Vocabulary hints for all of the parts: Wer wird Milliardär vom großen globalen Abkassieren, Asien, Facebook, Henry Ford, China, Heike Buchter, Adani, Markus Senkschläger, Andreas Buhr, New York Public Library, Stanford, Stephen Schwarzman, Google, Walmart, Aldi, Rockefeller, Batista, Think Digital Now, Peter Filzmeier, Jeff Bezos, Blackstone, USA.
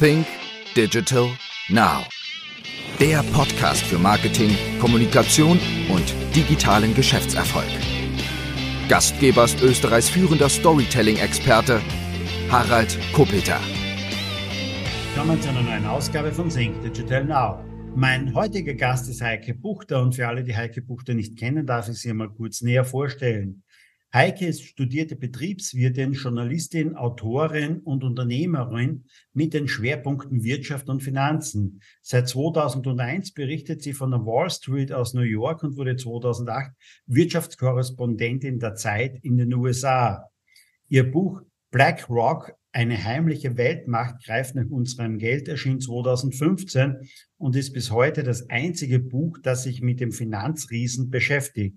Think Digital Now. Der Podcast für Marketing, Kommunikation und digitalen Geschäftserfolg. Gastgeber ist Österreichs führender Storytelling-Experte Harald Kopeter. Willkommen zu einer neuen Ausgabe von Think Digital Now. Mein heutiger Gast ist Heike Buchter und für alle, die Heike Buchter nicht kennen, darf ich sie mal kurz näher vorstellen. Heike ist studierte Betriebswirtin, Journalistin, Autorin und Unternehmerin mit den Schwerpunkten Wirtschaft und Finanzen. Seit 2001 berichtet sie von der Wall Street aus New York und wurde 2008 Wirtschaftskorrespondentin der Zeit in den USA. Ihr Buch Black Rock, eine heimliche Weltmacht greift nach unserem Geld, erschien 2015 und ist bis heute das einzige Buch, das sich mit dem Finanzriesen beschäftigt.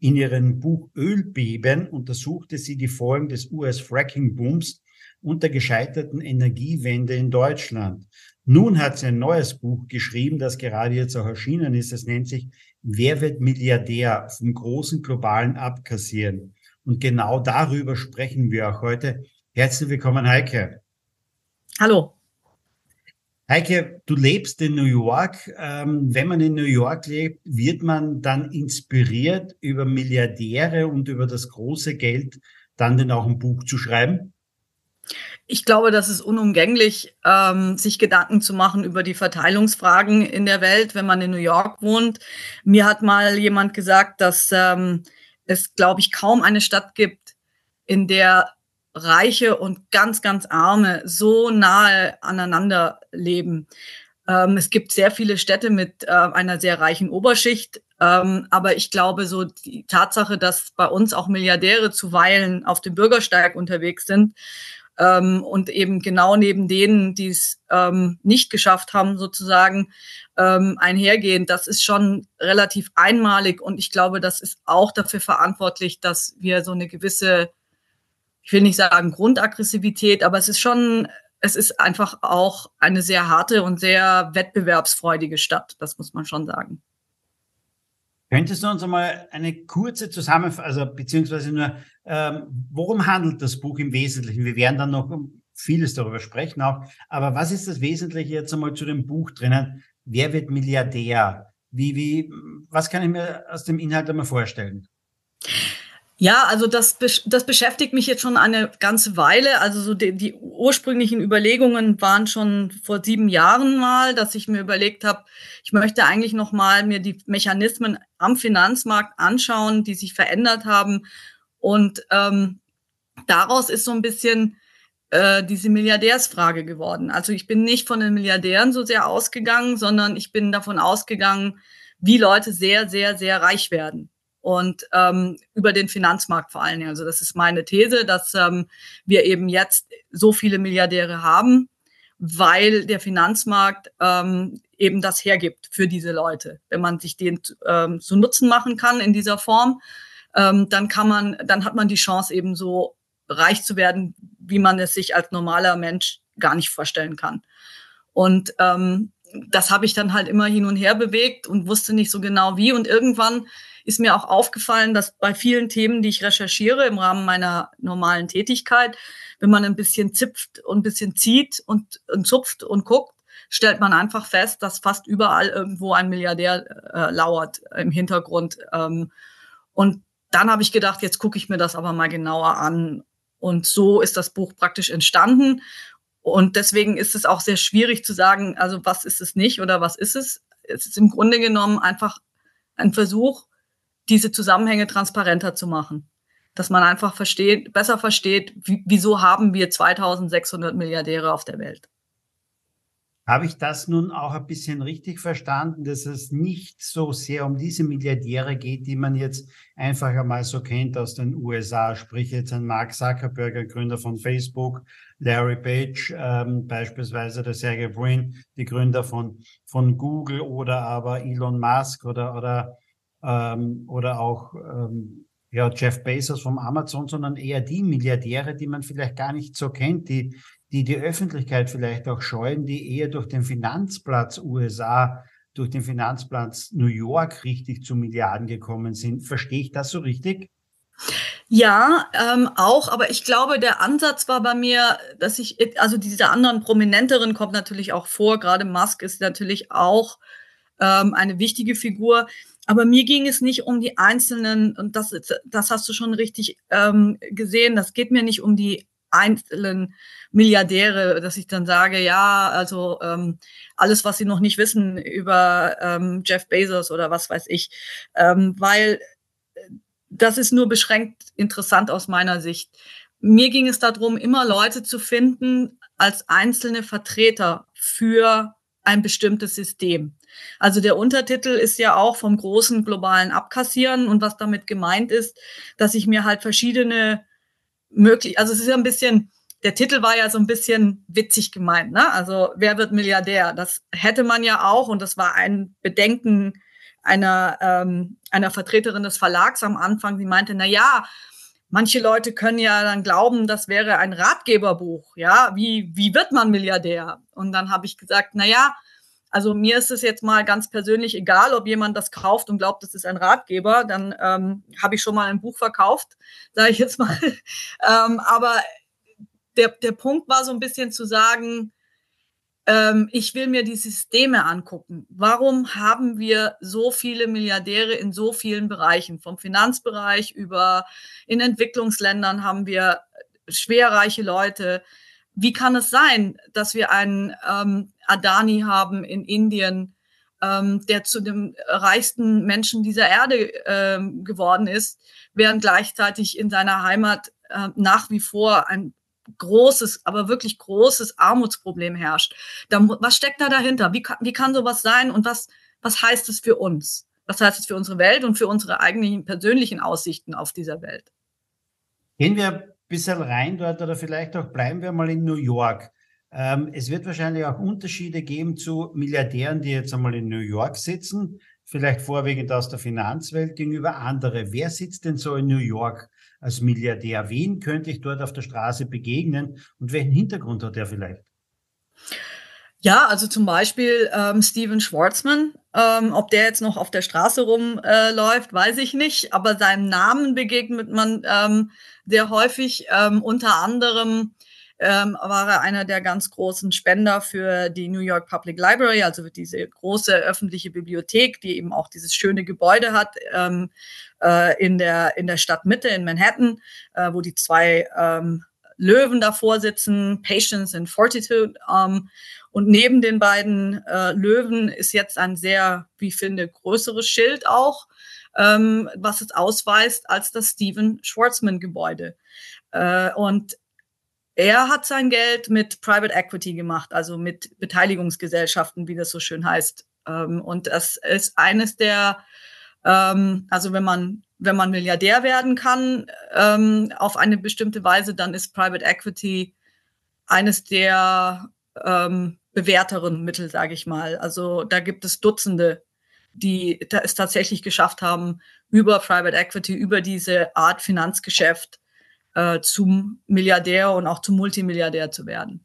In ihrem Buch Ölbeben untersuchte sie die Folgen des US-Fracking-Booms und der gescheiterten Energiewende in Deutschland. Nun hat sie ein neues Buch geschrieben, das gerade jetzt auch erschienen ist. Es nennt sich Wer wird Milliardär vom großen globalen Abkassieren? Und genau darüber sprechen wir auch heute. Herzlich willkommen, Heike. Hallo. Heike, du lebst in New York. Wenn man in New York lebt, wird man dann inspiriert, über Milliardäre und über das große Geld dann auch ein Buch zu schreiben? Ich glaube, das ist unumgänglich, sich Gedanken zu machen über die Verteilungsfragen in der Welt, wenn man in New York wohnt. Mir hat mal jemand gesagt, dass es, glaube ich, kaum eine Stadt gibt, in der Reiche und ganz, ganz Arme so nahe aneinander leben. Es gibt sehr viele Städte mit einer sehr reichen Oberschicht, aber ich glaube, so die Tatsache, dass bei uns auch Milliardäre zuweilen auf dem Bürgersteig unterwegs sind und eben genau neben denen, die es nicht geschafft haben, sozusagen einhergehen, das ist schon relativ einmalig und ich glaube, das ist auch dafür verantwortlich, dass wir so eine gewisse, ich will nicht sagen Grundaggressivität, aber es ist einfach auch eine sehr harte und sehr wettbewerbsfreudige Stadt. Das muss man schon sagen. Könntest du uns einmal eine kurze Zusammenfassung, also beziehungsweise nur, worum handelt das Buch im Wesentlichen? Wir werden dann noch vieles darüber sprechen auch. Aber was ist das Wesentliche jetzt einmal zu dem Buch drinnen? Wer wird Milliardär? Was kann ich mir aus dem Inhalt einmal vorstellen? Ja, also das beschäftigt mich jetzt schon eine ganze Weile. Also so die ursprünglichen Überlegungen waren schon vor 7 Jahren mal, dass ich mir überlegt habe, ich möchte eigentlich nochmal mir die Mechanismen am Finanzmarkt anschauen, die sich verändert haben. Und daraus ist so ein bisschen diese Milliardärsfrage geworden. Also ich bin nicht von den Milliardären so sehr ausgegangen, sondern ich bin davon ausgegangen, wie Leute sehr, sehr, sehr reich werden. Und über den Finanzmarkt vor allen Dingen. Also das ist meine These, dass wir eben jetzt so viele Milliardäre haben, weil der Finanzmarkt eben das hergibt für diese Leute. Wenn man sich den zu Nutzen machen kann in dieser Form, dann hat man die Chance, eben so reich zu werden, wie man es sich als normaler Mensch gar nicht vorstellen kann. Und das habe ich dann halt immer hin und her bewegt und wusste nicht so genau wie. Und irgendwann ist mir auch aufgefallen, dass bei vielen Themen, die ich recherchiere im Rahmen meiner normalen Tätigkeit, wenn man ein bisschen zipft und ein bisschen zieht und zupft und guckt, stellt man einfach fest, dass fast überall irgendwo ein Milliardär lauert im Hintergrund. Und dann habe ich gedacht, jetzt gucke ich mir das aber mal genauer an. Und so ist das Buch praktisch entstanden. Und deswegen ist es auch sehr schwierig zu sagen, also was ist es nicht oder was ist es? Es ist im Grunde genommen einfach ein Versuch, diese Zusammenhänge transparenter zu machen. Dass man einfach besser versteht, wieso haben wir 2600 Milliardäre auf der Welt. Habe ich das nun auch ein bisschen richtig verstanden, dass es nicht so sehr um diese Milliardäre geht, die man jetzt einfach einmal so kennt aus den USA, sprich jetzt ein Mark Zuckerberg, Gründer von Facebook, Larry Page beispielsweise, der Sergey Brin, die Gründer von Google oder aber Elon Musk oder auch Jeff Bezos vom Amazon, sondern eher die Milliardäre, die man vielleicht gar nicht so kennt, die Öffentlichkeit vielleicht auch scheuen, die eher durch den Finanzplatz USA, durch den Finanzplatz New York richtig zu Milliarden gekommen sind. Verstehe ich das so richtig? Ja, auch, aber ich glaube, der Ansatz war bei mir, dass ich, also diese anderen Prominenteren kommt natürlich auch vor, gerade Musk ist natürlich auch eine wichtige Figur, aber mir ging es nicht um die Einzelnen, und das hast du schon richtig gesehen, das geht mir nicht um die einzelnen Milliardäre, dass ich dann sage, ja, also alles, was sie noch nicht wissen über Jeff Bezos oder was weiß ich, weil das ist nur beschränkt interessant aus meiner Sicht. Mir ging es darum, immer Leute zu finden als einzelne Vertreter für ein bestimmtes System. Also der Untertitel ist ja auch vom großen globalen Abkassieren, und was damit gemeint ist, dass ich mir halt verschiedene möglich, also es ist ja ein bisschen, der Titel war ja so ein bisschen witzig gemeint, ne? Also wer wird Milliardär? Das hätte man ja auch, und das war ein Bedenken einer Vertreterin des Verlags am Anfang. Sie meinte, na ja, manche Leute können ja dann glauben, das wäre ein Ratgeberbuch, ja? Wie wird man Milliardär? Und dann habe ich gesagt, na ja, also mir ist es jetzt mal ganz persönlich egal, ob jemand das kauft und glaubt, das ist ein Ratgeber, dann habe ich schon mal ein Buch verkauft, sage ich jetzt mal. Aber der Punkt war so ein bisschen zu sagen, ich will mir die Systeme angucken. Warum haben wir so viele Milliardäre in so vielen Bereichen? Vom Finanzbereich über in Entwicklungsländern haben wir schwerreiche Leute. Wie kann es sein, dass wir einen Adani haben in Indien, der zu dem reichsten Menschen dieser Erde geworden ist, während gleichzeitig in seiner Heimat nach wie vor ein großes, aber wirklich großes Armutsproblem herrscht? Was steckt da dahinter? Wie kann sowas sein, und was heißt es für uns? Was heißt es für unsere Welt und für unsere eigenen persönlichen Aussichten auf dieser Welt? Gehen wir ein bisschen rein dort, oder vielleicht auch bleiben wir mal in New York. Es wird wahrscheinlich auch Unterschiede geben zu Milliardären, die jetzt einmal in New York sitzen, vielleicht vorwiegend aus der Finanzwelt gegenüber andere. Wer sitzt denn so in New York als Milliardär? Wen könnte ich dort auf der Straße begegnen, und welchen Hintergrund hat er vielleicht? Ja, also zum Beispiel Stephen Schwarzman. Ob der jetzt noch auf der Straße rumläuft, weiß ich nicht, aber seinem Namen begegnet man sehr häufig, unter anderem war er einer der ganz großen Spender für die New York Public Library, also für diese große öffentliche Bibliothek, die eben auch dieses schöne Gebäude hat in der Stadtmitte in Manhattan, wo die zwei Löwen davor sitzen, Patience and Fortitude. Und neben den beiden Löwen ist jetzt ein sehr, wie ich finde, größeres Schild auch, was es ausweist als das Stephen Schwarzman Gebäude. Und er hat sein Geld mit Private Equity gemacht, also mit Beteiligungsgesellschaften, wie das so schön heißt. Und das ist eines der, also wenn man Milliardär werden kann auf eine bestimmte Weise, dann ist Private Equity eines der bewährteren Mittel, sage ich mal. Also da gibt es Dutzende, die es tatsächlich geschafft haben, über Private Equity, über diese Art Finanzgeschäft zum Milliardär und auch zum Multimilliardär zu werden.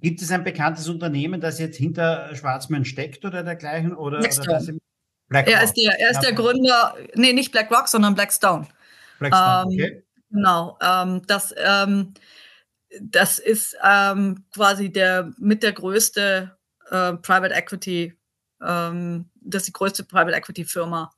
Gibt es ein bekanntes Unternehmen, das jetzt hinter Schwarzman steckt oder dergleichen? Oder er ist der Gründer, nee, nicht Black Rock, sondern Blackstone. Blackstone, okay. Genau, das ist quasi mit der größte Private Equity, das ist die größte Private Equity Firma.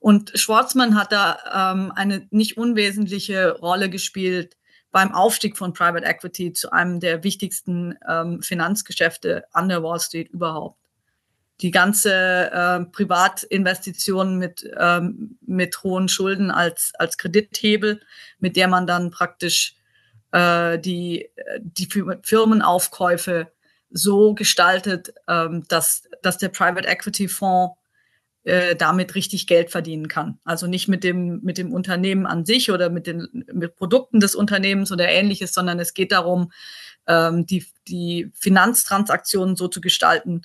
Und Schwarzman hat da eine nicht unwesentliche Rolle gespielt beim Aufstieg von Private Equity zu einem der wichtigsten Finanzgeschäfte an der Wall Street überhaupt. Die ganze Privatinvestition mit hohen Schulden als Kredithebel, mit der man dann praktisch die Firmenaufkäufe so gestaltet, dass der Private Equity Fonds damit richtig Geld verdienen kann. Also nicht mit dem Unternehmen an sich oder mit Produkten des Unternehmens oder Ähnliches, sondern es geht darum, die Finanztransaktionen so zu gestalten,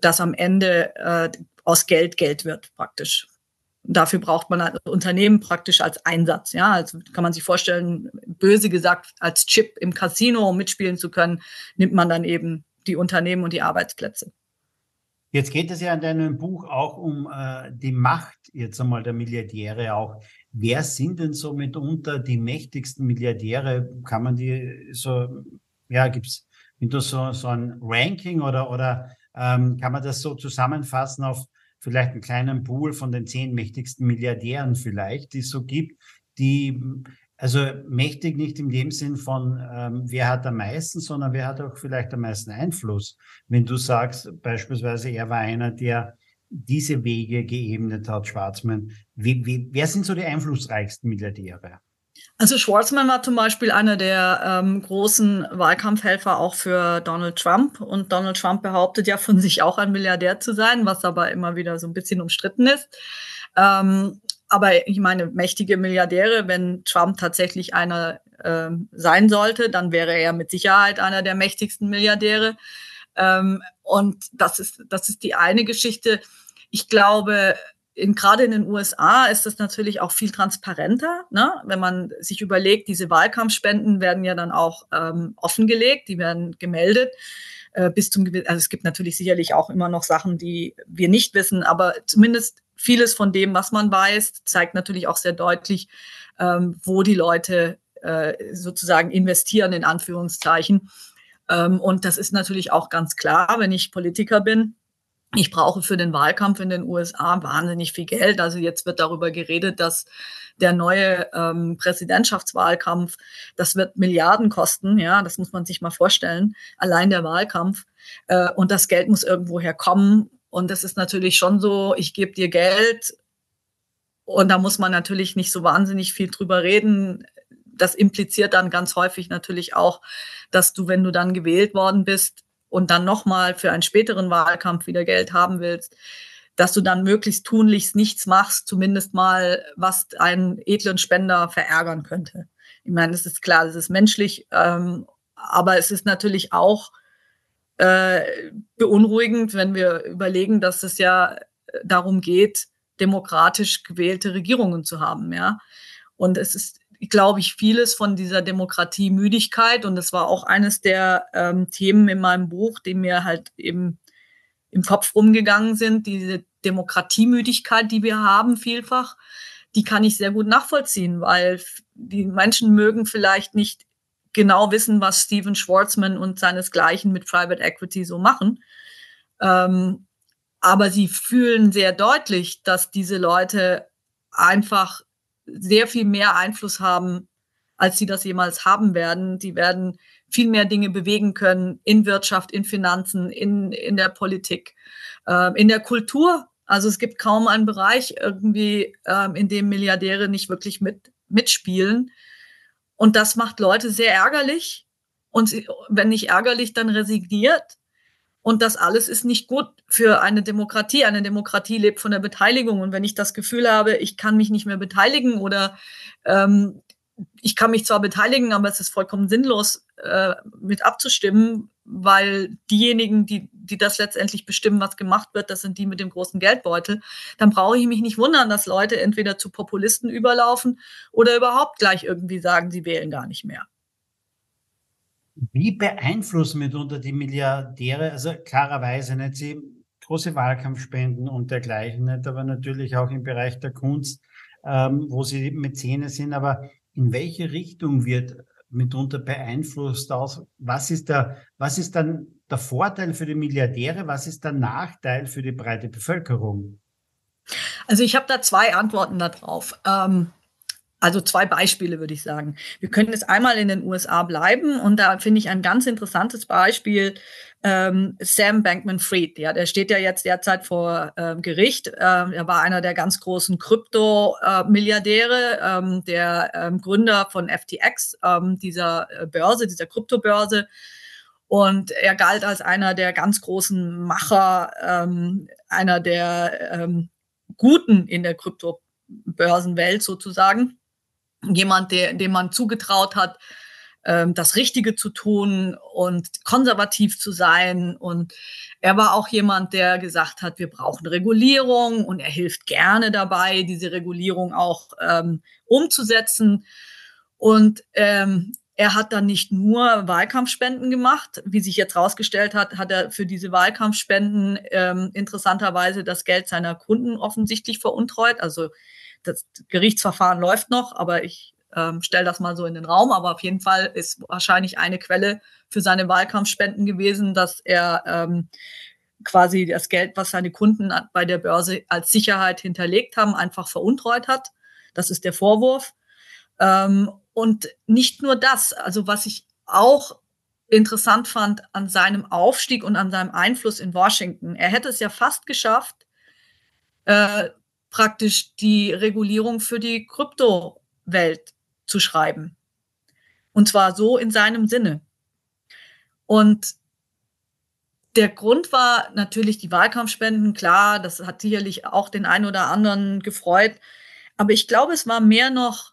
dass am Ende aus Geld wird praktisch. Dafür braucht man halt Unternehmen praktisch als Einsatz. Ja? Also kann man sich vorstellen, böse gesagt, als Chip im Casino, um mitspielen zu können, nimmt man dann eben die Unternehmen und die Arbeitsplätze. Jetzt geht es ja in deinem Buch auch um die Macht jetzt einmal der Milliardäre auch. Wer sind denn so mitunter die mächtigsten Milliardäre? Kann man die so, ja, gibt's so ein Ranking oder kann man das so zusammenfassen auf vielleicht einen kleinen Pool von den 10 mächtigsten Milliardären vielleicht, die es so gibt, die, also mächtig nicht in dem Sinn von, wer hat am meisten, sondern wer hat auch vielleicht am meisten Einfluss. Wenn du sagst, beispielsweise, er war einer, der diese Wege geebnet hat, Schwarzman. Wer sind so die einflussreichsten Milliardäre? Also Schwarzman war zum Beispiel einer der großen Wahlkampfhelfer auch für Donald Trump. Und Donald Trump behauptet ja von sich auch ein Milliardär zu sein, was aber immer wieder so ein bisschen umstritten ist. Aber ich meine, mächtige Milliardäre, wenn Trump tatsächlich einer sein sollte, dann wäre er mit Sicherheit einer der mächtigsten Milliardäre. Und das ist die eine Geschichte. Ich glaube, gerade in den USA ist das natürlich auch viel transparenter, ne? Wenn man sich überlegt, diese Wahlkampfspenden werden ja dann auch offengelegt, die werden gemeldet. Also es gibt natürlich sicherlich auch immer noch Sachen, die wir nicht wissen, aber zumindest vieles von dem, was man weiß, zeigt natürlich auch sehr deutlich, wo die Leute sozusagen investieren, in Anführungszeichen. Und das ist natürlich auch ganz klar, wenn ich Politiker bin. Ich brauche für den Wahlkampf in den USA wahnsinnig viel Geld. Also jetzt wird darüber geredet, dass der neue Präsidentschaftswahlkampf, das wird Milliarden kosten. Ja, das muss man sich mal vorstellen, allein der Wahlkampf. Und das Geld muss irgendwoher kommen. Und das ist natürlich schon so, ich gebe dir Geld. Und da muss man natürlich nicht so wahnsinnig viel drüber reden. Das impliziert dann ganz häufig natürlich auch, dass du, wenn du dann gewählt worden bist, und dann nochmal für einen späteren Wahlkampf wieder Geld haben willst, dass du dann möglichst tunlichst nichts machst, zumindest mal, was einen edlen Spender verärgern könnte. Ich meine, das ist klar, das ist menschlich, aber es ist natürlich auch beunruhigend, wenn wir überlegen, dass es ja darum geht, demokratisch gewählte Regierungen zu haben, ja. Und es ist, glaube ich, vieles von dieser Demokratiemüdigkeit, und das war auch eines der Themen in meinem Buch, die mir halt eben im Kopf rumgegangen sind, diese Demokratiemüdigkeit, die wir haben vielfach, die kann ich sehr gut nachvollziehen, weil die Menschen mögen vielleicht nicht genau wissen, was Stephen Schwarzman und seinesgleichen mit Private Equity so machen, aber sie fühlen sehr deutlich, dass diese Leute einfach sehr viel mehr Einfluss haben, als sie das jemals haben werden. Die werden viel mehr Dinge bewegen können in Wirtschaft, in Finanzen, in der Politik, in der Kultur. Also es gibt kaum einen Bereich irgendwie, in dem Milliardäre nicht wirklich mitspielen. Und das macht Leute sehr ärgerlich. Und sie, wenn nicht ärgerlich, dann resigniert. Und das alles ist nicht gut für eine Demokratie. Eine Demokratie lebt von der Beteiligung. Und wenn ich das Gefühl habe, ich kann mich nicht mehr beteiligen oder ich kann mich zwar beteiligen, aber es ist vollkommen sinnlos, mit abzustimmen, weil diejenigen, die das letztendlich bestimmen, was gemacht wird, das sind die mit dem großen Geldbeutel, dann brauche ich mich nicht wundern, dass Leute entweder zu Populisten überlaufen oder überhaupt gleich irgendwie sagen, sie wählen gar nicht mehr. Wie beeinflussen mitunter die Milliardäre, also klarerweise nicht, sie große Wahlkampfspenden und dergleichen, nicht, aber natürlich auch im Bereich der Kunst, wo sie Mäzene sind, aber in welche Richtung wird mitunter beeinflusst aus? Was ist dann der Vorteil für die Milliardäre, was ist der Nachteil für die breite Bevölkerung? Also ich habe da 2 Antworten darauf. Also 2 Beispiele, würde ich sagen. Wir können jetzt einmal in den USA bleiben und da finde ich ein ganz interessantes Beispiel Sam Bankman-Fried. Ja, der steht ja jetzt derzeit vor Gericht. Er war einer der ganz großen Krypto-Milliardäre, der Gründer von FTX, dieser Börse, dieser Kryptobörse. Und er galt als einer der ganz großen Macher, einer der Guten in der Kryptobörsenwelt sozusagen. Jemand, dem man zugetraut hat, das Richtige zu tun und konservativ zu sein. Und er war auch jemand, der gesagt hat, wir brauchen Regulierung, und er hilft gerne dabei, diese Regulierung auch umzusetzen. Und Er hat dann nicht nur Wahlkampfspenden gemacht, wie sich jetzt rausgestellt hat, hat er für diese Wahlkampfspenden interessanterweise das Geld seiner Kunden offensichtlich veruntreut. Also das Gerichtsverfahren läuft noch, aber ich stelle das mal so in den Raum. Aber auf jeden Fall ist wahrscheinlich eine Quelle für seine Wahlkampfspenden gewesen, dass er quasi das Geld, was seine Kunden bei der Börse als Sicherheit hinterlegt haben, einfach veruntreut hat. Das ist der Vorwurf. Und nicht nur das, also was ich auch interessant fand an seinem Aufstieg und an seinem Einfluss in Washington, er hätte es ja fast geschafft, praktisch die Regulierung für die Kryptowelt zu schreiben. Und zwar so in seinem Sinne. Und der Grund war natürlich die Wahlkampfspenden, klar, das hat sicherlich auch den einen oder anderen gefreut. Aber ich glaube, es war mehr noch,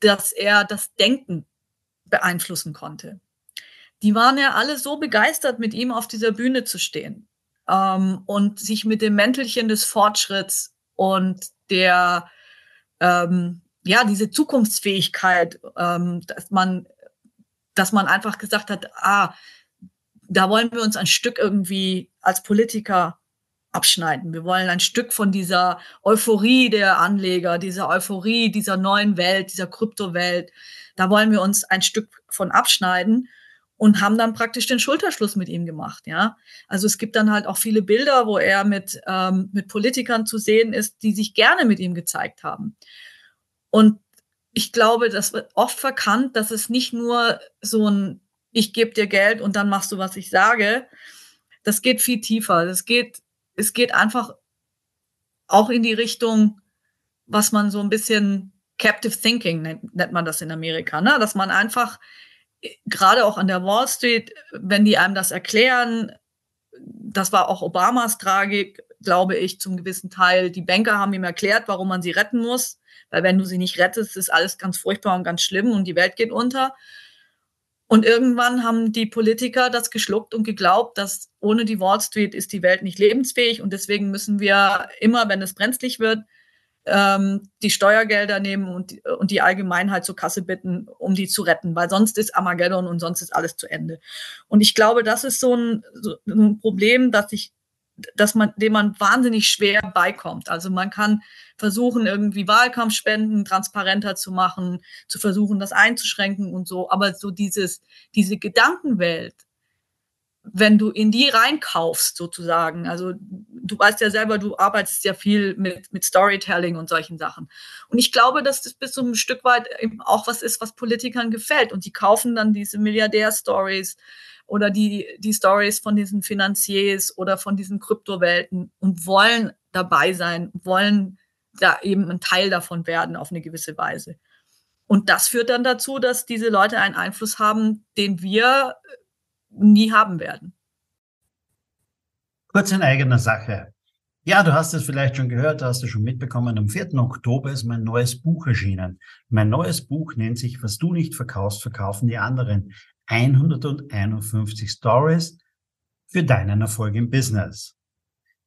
dass er das Denken beeinflussen konnte. Die waren ja alle so begeistert, mit ihm auf dieser Bühne zu stehen und sich mit dem Mäntelchen des Fortschritts und der, diese Zukunftsfähigkeit, dass man einfach gesagt hat, da wollen wir uns ein Stück irgendwie als Politiker abschneiden. Wir wollen ein Stück von dieser Euphorie der Anleger, dieser Euphorie dieser neuen Welt, dieser Kryptowelt, da wollen wir uns ein Stück von abschneiden und haben dann praktisch den Schulterschluss mit ihm gemacht. Ja? Also es gibt dann halt auch viele Bilder, wo er mit Politikern zu sehen ist, die sich gerne mit ihm gezeigt haben. Und ich glaube, das wird oft verkannt, dass es nicht nur so ein, ich gebe dir Geld und dann machst du, was ich sage. Das geht viel tiefer. Es geht einfach auch in die Richtung, was man so ein bisschen Captive Thinking nennt man das in Amerika, ne? Dass man einfach, gerade auch an der Wall Street, wenn die einem das erklären, das war auch Obamas Tragik, glaube ich, zum gewissen Teil. Die Banker haben ihm erklärt, warum man sie retten muss, weil wenn du sie nicht rettest, ist alles ganz furchtbar und ganz schlimm und die Welt geht unter. Und irgendwann haben die Politiker das geschluckt und geglaubt, dass ohne die Wall Street ist die Welt nicht lebensfähig und deswegen müssen wir immer, wenn es brenzlig wird, die Steuergelder nehmen und die Allgemeinheit zur Kasse bitten, um die zu retten, weil sonst ist Armageddon und sonst ist alles zu Ende. Und ich glaube, das ist so ein Problem, dem man wahnsinnig schwer beikommt. Also man kann versuchen, irgendwie Wahlkampfspenden transparenter zu machen, zu versuchen, das einzuschränken und so. Aber so diese Gedankenwelt, wenn du in die reinkaufst sozusagen, also du weißt ja selber, du arbeitest ja viel mit Storytelling und solchen Sachen. Und ich glaube, dass das bis zu einem Stück weit eben auch was ist, was Politikern gefällt. Und die kaufen dann diese Milliardär-Stories oder die Stories von diesen Finanziers oder von diesen Kryptowelten und wollen dabei sein, wollen da eben ein Teil davon werden auf eine gewisse Weise. Und das führt dann dazu, dass diese Leute einen Einfluss haben, den wir nie haben werden. Kurz in eigener Sache. Ja, du hast es vielleicht schon gehört, du hast es schon mitbekommen. Am 4. Oktober ist mein neues Buch erschienen. Mein neues Buch nennt sich Was du nicht verkaufst, verkaufen die anderen. 151 Stories für deinen Erfolg im Business.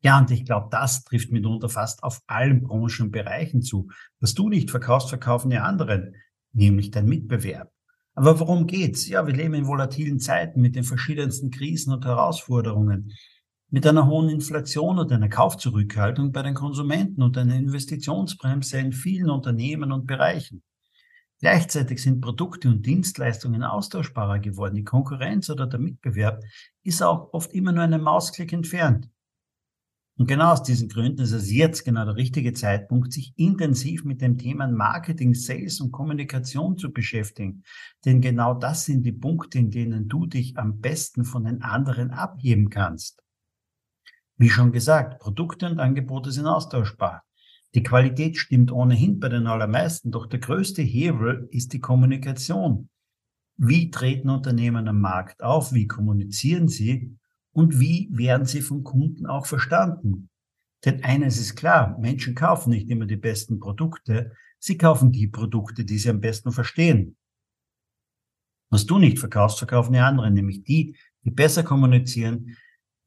Ja, und ich glaube, das trifft mitunter fast auf allen Branchen und Bereichen zu. Was du nicht verkaufst, verkaufen die anderen, nämlich dein Mitbewerb. Aber worum geht's? Ja, wir leben in volatilen Zeiten mit den verschiedensten Krisen und Herausforderungen, mit einer hohen Inflation und einer Kaufzurückhaltung bei den Konsumenten und einer Investitionsbremse in vielen Unternehmen und Bereichen. Gleichzeitig sind Produkte und Dienstleistungen austauschbarer geworden. Die Konkurrenz oder der Mitbewerb ist auch oft immer nur einen Mausklick entfernt. Und genau aus diesen Gründen ist es jetzt genau der richtige Zeitpunkt, sich intensiv mit dem Thema Marketing, Sales und Kommunikation zu beschäftigen. Denn genau das sind die Punkte, in denen du dich am besten von den anderen abheben kannst. Wie schon gesagt, Produkte und Angebote sind austauschbar. Die Qualität stimmt ohnehin bei den allermeisten, doch der größte Hebel ist die Kommunikation. Wie treten Unternehmen am Markt auf? Wie kommunizieren sie? Und wie werden sie vom Kunden auch verstanden? Denn eines ist klar, Menschen kaufen nicht immer die besten Produkte, sie kaufen die Produkte, die sie am besten verstehen. Was du nicht verkaufst, verkaufen die anderen, nämlich die, die besser kommunizieren,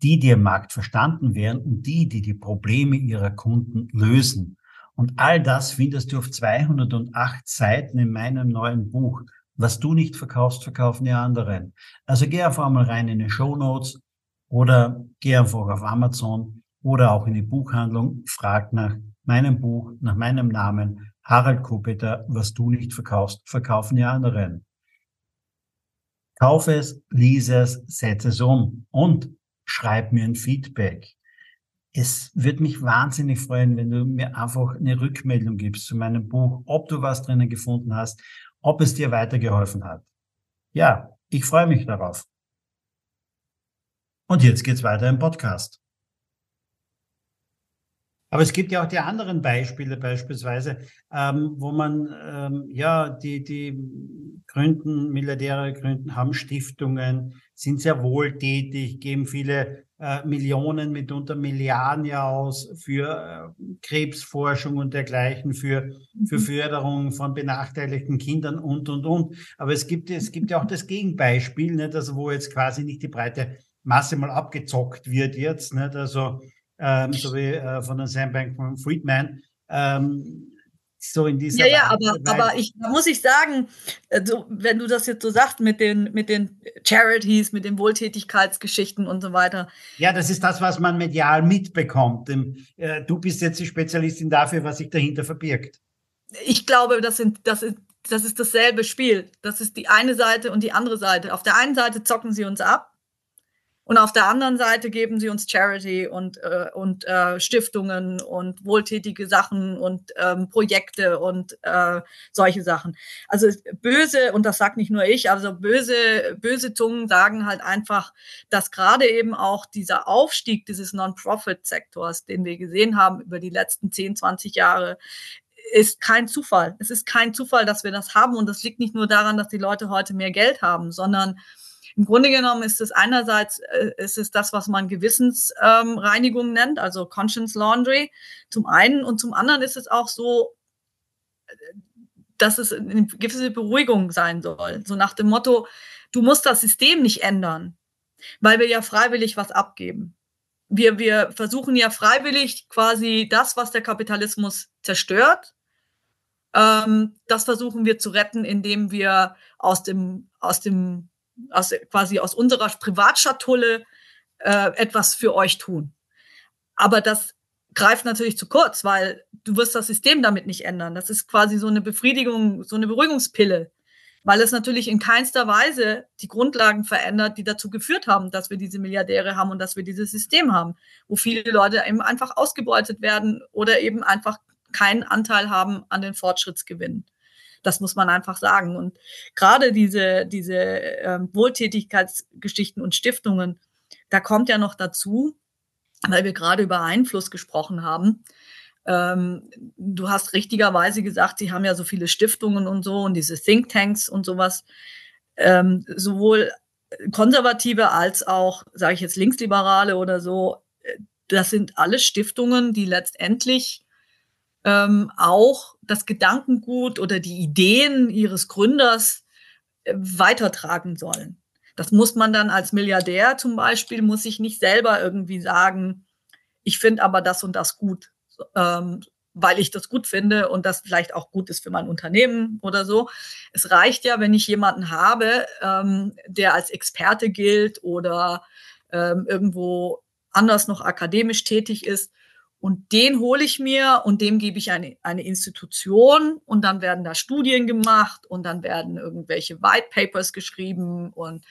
die, die am Markt verstanden werden und die, die die Probleme ihrer Kunden lösen. Und all das findest du auf 208 Seiten in meinem neuen Buch. Was du nicht verkaufst, verkaufen die anderen. Also geh einfach mal rein in die Shownotes oder geh einfach auf Amazon oder auch in die Buchhandlung, frag nach meinem Buch, nach meinem Namen, Harald Kopeter, was du nicht verkaufst, verkaufen die anderen. Kauf es, lies es, setz es um und schreib mir ein Feedback. Es wird mich wahnsinnig freuen, wenn du mir einfach eine Rückmeldung gibst zu meinem Buch, ob du was drinnen gefunden hast, ob es dir weitergeholfen hat. Ja, ich freue mich darauf. Und jetzt geht's weiter im Podcast. Aber es gibt ja auch die anderen Beispiele, beispielsweise, wo man, die gründen, Milliardäre gründen, haben Stiftungen, sind sehr wohltätig, geben viele Millionen, mitunter Milliarden ja aus für Krebsforschung und dergleichen, für Förderung von benachteiligten Kindern und. Aber es gibt ja auch das Gegenbeispiel, nicht? Also wo jetzt quasi nicht die breite Masse mal abgezockt wird jetzt, nicht? Also so wie von der Sam Bankman-Friedman, so in dieser Weise. Ja, aber muss ich sagen, also, wenn du das jetzt so sagst mit den Charities, mit den Wohltätigkeitsgeschichten und so weiter. Ja, das ist das, was man medial mitbekommt. Du bist jetzt die Spezialistin dafür, was sich dahinter verbirgt. Ich glaube, das ist dasselbe Spiel. Das ist die eine Seite und die andere Seite. Auf der einen Seite zocken sie uns ab und auf der anderen Seite geben sie uns Charity und Stiftungen und wohltätige Sachen und Projekte und solche Sachen. Also böse, und das sagt nicht nur ich, also böse Zungen sagen halt einfach, dass gerade eben auch dieser Aufstieg dieses Non-Profit-Sektors, den wir gesehen haben über die letzten 10, 20 Jahre, ist kein Zufall. Es ist kein Zufall, dass wir das haben, und das liegt nicht nur daran, dass die Leute heute mehr Geld haben, sondern im Grunde genommen ist es einerseits das, was man Gewissensreinigung nennt, also Conscience Laundry zum einen, und zum anderen ist es auch so, dass es eine gewisse Beruhigung sein soll. So nach dem Motto, du musst das System nicht ändern, weil wir ja freiwillig was abgeben. Wir versuchen ja freiwillig quasi das, was der Kapitalismus zerstört, das versuchen wir zu retten, indem wir aus unserer Privatschatulle etwas für euch tun. Aber das greift natürlich zu kurz, weil du wirst das System damit nicht ändern. Das ist quasi so eine Befriedigung, so eine Beruhigungspille, weil es natürlich in keinster Weise die Grundlagen verändert, die dazu geführt haben, dass wir diese Milliardäre haben und dass wir dieses System haben, wo viele Leute eben einfach ausgebeutet werden oder eben einfach keinen Anteil haben an den Fortschrittsgewinnen. Das muss man einfach sagen. Und gerade diese Wohltätigkeitsgeschichten und Stiftungen, da kommt ja noch dazu, weil wir gerade über Einfluss gesprochen haben. Du hast richtigerweise gesagt, sie haben ja so viele Stiftungen und so und diese Thinktanks und sowas. Sowohl Konservative als auch, sage ich jetzt, Linksliberale oder so, das sind alles Stiftungen, die letztendlich auch das Gedankengut oder die Ideen ihres Gründers weitertragen sollen. Das muss man dann als Milliardär zum Beispiel, muss ich nicht selber irgendwie sagen, ich finde aber das und das gut, weil ich das gut finde und das vielleicht auch gut ist für mein Unternehmen oder so. Es reicht ja, wenn ich jemanden habe, der als Experte gilt oder irgendwo anders noch akademisch tätig ist. Und den hole ich mir und dem gebe ich eine Institution und dann werden da Studien gemacht und dann werden irgendwelche White Papers geschrieben und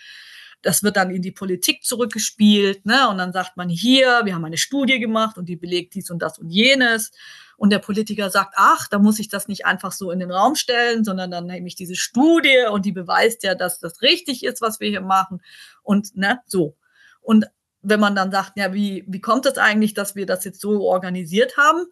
das wird dann in die Politik zurückgespielt, ne? Und dann sagt man hier, wir haben eine Studie gemacht und die belegt dies und das und jenes. Und der Politiker sagt, ach, da muss ich das nicht einfach so in den Raum stellen, sondern dann nehme ich diese Studie und die beweist ja, dass das richtig ist, was wir hier machen und ne, so. Und wenn man dann sagt, ja, wie kommt das eigentlich, dass wir das jetzt so organisiert haben?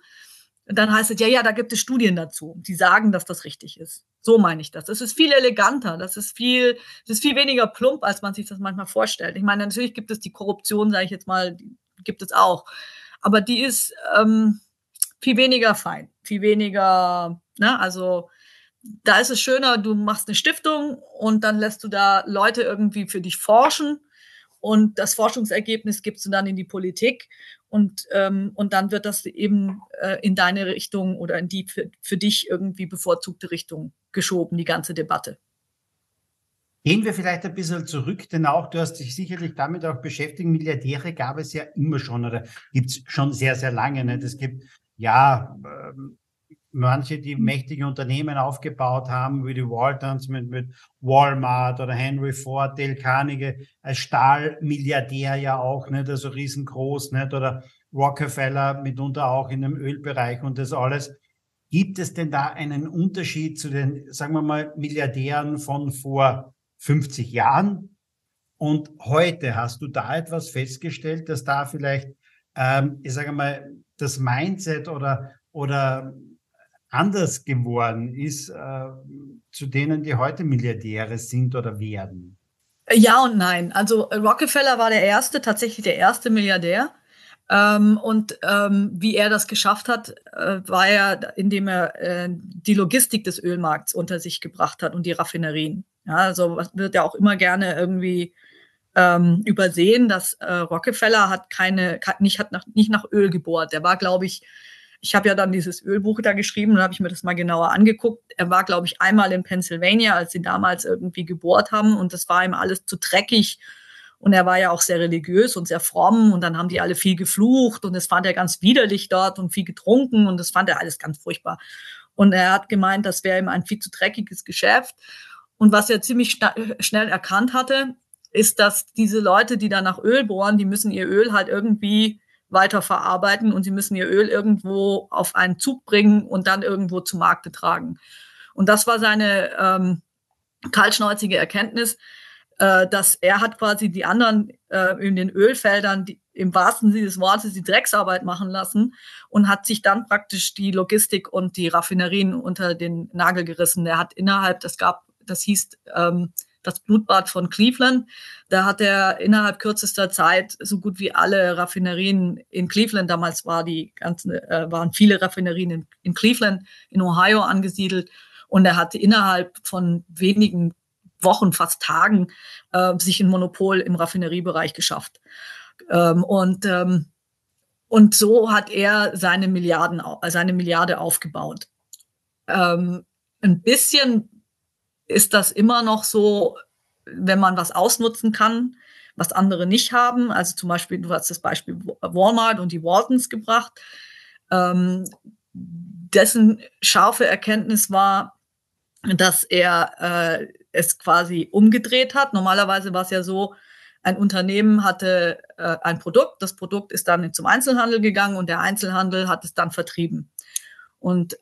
Dann heißt es, ja, da gibt es Studien dazu, die sagen, dass das richtig ist. So meine ich das. Das ist viel eleganter, das ist viel weniger plump, als man sich das manchmal vorstellt. Ich meine, natürlich gibt es die Korruption, sage ich jetzt mal, gibt es auch. Aber die ist viel weniger fein, viel weniger, ne, also da ist es schöner, du machst eine Stiftung und dann lässt du da Leute irgendwie für dich forschen. Und das Forschungsergebnis gibst du dann in die Politik und dann wird das eben in deine Richtung oder in die für dich irgendwie bevorzugte Richtung geschoben, die ganze Debatte. Gehen wir vielleicht ein bisschen zurück, denn auch du hast dich sicherlich damit auch beschäftigt. Milliardäre gab es ja immer schon oder gibt es schon sehr, sehr lange. Nicht? Es gibt ja manche, die mächtige Unternehmen aufgebaut haben, wie die Waltons mit Walmart oder Henry Ford, Dale Carnegie, als Stahlmilliardär ja auch, nicht? Also riesengroß, nicht? Oder Rockefeller mitunter auch in dem Ölbereich und das alles. Gibt es denn da einen Unterschied zu den, sagen wir mal, Milliardären von vor 50 Jahren und heute? Hast du da etwas festgestellt, dass da vielleicht, ich sage mal, das Mindset oder anders geworden ist zu denen, die heute Milliardäre sind oder werden? Ja und nein. Also Rockefeller war tatsächlich der erste Milliardär. Wie er das geschafft hat, war er, indem er die Logistik des Ölmarkts unter sich gebracht hat und die Raffinerien. Ja, also wird ja auch immer gerne irgendwie übersehen, dass Rockefeller hat nicht nach Öl gebohrt. Er war, glaube ich, habe ja dann dieses Ölbuch da geschrieben und habe ich mir das mal genauer angeguckt. Er war, glaube ich, einmal in Pennsylvania, als sie damals irgendwie gebohrt haben und das war ihm alles zu dreckig. Und er war ja auch sehr religiös und sehr fromm und dann haben die alle viel geflucht und das fand er ganz widerlich dort und viel getrunken und das fand er alles ganz furchtbar. Und er hat gemeint, das wäre ihm ein viel zu dreckiges Geschäft. Und was er ziemlich schnell erkannt hatte, ist, dass diese Leute, die da nach Öl bohren, die müssen ihr Öl halt irgendwie weiterverarbeiten und sie müssen ihr Öl irgendwo auf einen Zug bringen und dann irgendwo zu Markte tragen. Und das war seine kaltschnäuzige Erkenntnis, dass er hat quasi die anderen in den Ölfeldern, die, im wahrsten Sinne des Wortes, die Drecksarbeit machen lassen und hat sich dann praktisch die Logistik und die Raffinerien unter den Nagel gerissen. Er hat das hieß das Blutbad von Cleveland, da hat er innerhalb kürzester Zeit so gut wie alle Raffinerien in Cleveland, damals waren viele Raffinerien in Cleveland, in Ohio angesiedelt und er hatte innerhalb von wenigen Wochen, fast Tagen, sich ein Monopol im Raffineriebereich geschafft. Und so hat er seine Milliarde aufgebaut. Ein bisschen ist das immer noch so, wenn man was ausnutzen kann, was andere nicht haben. Also zum Beispiel, du hast das Beispiel Walmart und die Waltons gebracht. Dessen scharfe Erkenntnis war, dass er es quasi umgedreht hat. Normalerweise war es ja so, ein Unternehmen hatte ein Produkt, das Produkt ist dann zum Einzelhandel gegangen und der Einzelhandel hat es dann vertrieben. Und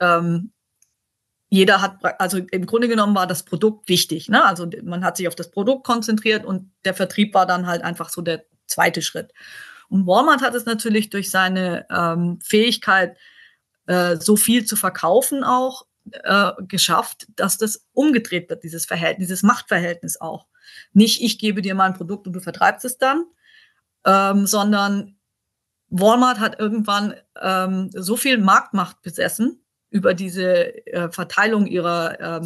jeder hat, also im Grunde genommen war das Produkt wichtig, ne? Also man hat sich auf das Produkt konzentriert und der Vertrieb war dann halt einfach so der zweite Schritt. Und Walmart hat es natürlich durch seine Fähigkeit, so viel zu verkaufen auch, geschafft, dass das umgedreht wird, dieses Verhältnis, dieses Machtverhältnis auch. Nicht, ich gebe dir mein Produkt und du vertreibst es dann, sondern Walmart hat irgendwann so viel Marktmacht besessen über diese Verteilung ihrer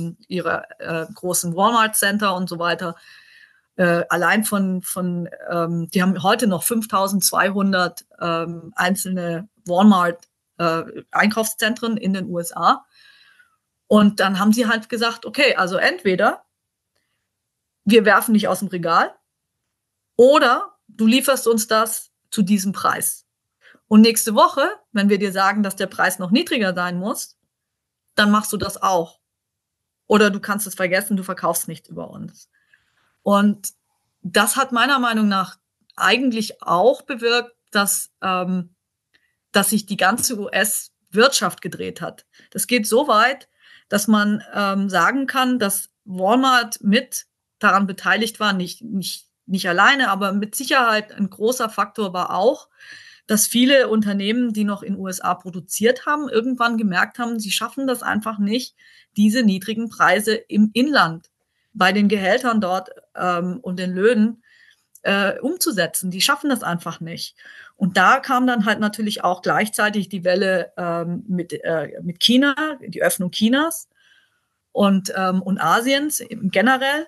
großen Walmart-Center und so weiter. Allein die haben heute noch 5.200 einzelne Walmart-Einkaufszentren in den USA. Und dann haben sie halt gesagt, okay, also entweder wir werfen dich aus dem Regal oder du lieferst uns das zu diesem Preis. Und nächste Woche, wenn wir dir sagen, dass der Preis noch niedriger sein muss, dann machst du das auch. Oder du kannst es vergessen, du verkaufst nichts über uns. Und das hat meiner Meinung nach eigentlich auch bewirkt, dass sich die ganze US-Wirtschaft gedreht hat. Das geht so weit, dass man sagen kann, dass Walmart mit daran beteiligt war, nicht alleine, aber mit Sicherheit ein großer Faktor war auch, dass viele Unternehmen, die noch in den USA produziert haben, irgendwann gemerkt haben, sie schaffen das einfach nicht, diese niedrigen Preise im Inland bei den Gehältern dort und den Löhnen umzusetzen. Die schaffen das einfach nicht. Und da kam dann halt natürlich auch gleichzeitig die Welle mit China, die Öffnung Chinas und Asiens generell.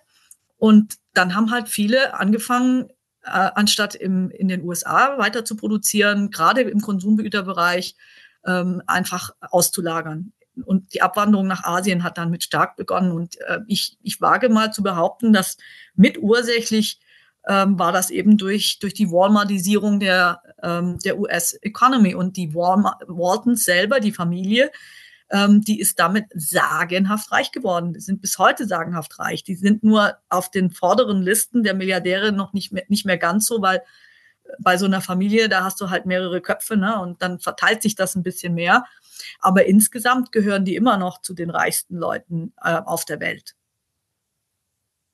Und dann haben halt viele angefangen, anstatt in den USA weiter zu produzieren, gerade im Konsumgüterbereich, einfach auszulagern und die Abwanderung nach Asien hat damit stark begonnen. Und ich wage mal zu behaupten, dass mit ursächlich war das eben durch die Walmartisierung der US-Economy. Und die Waltons selber, die Familie, die ist damit sagenhaft reich geworden. Die sind bis heute sagenhaft reich. Die sind nur auf den vorderen Listen der Milliardäre noch nicht mehr ganz so, weil bei so einer Familie, da hast du halt mehrere Köpfe, ne? Und dann verteilt sich das ein bisschen mehr. Aber insgesamt gehören die immer noch zu den reichsten Leuten auf der Welt.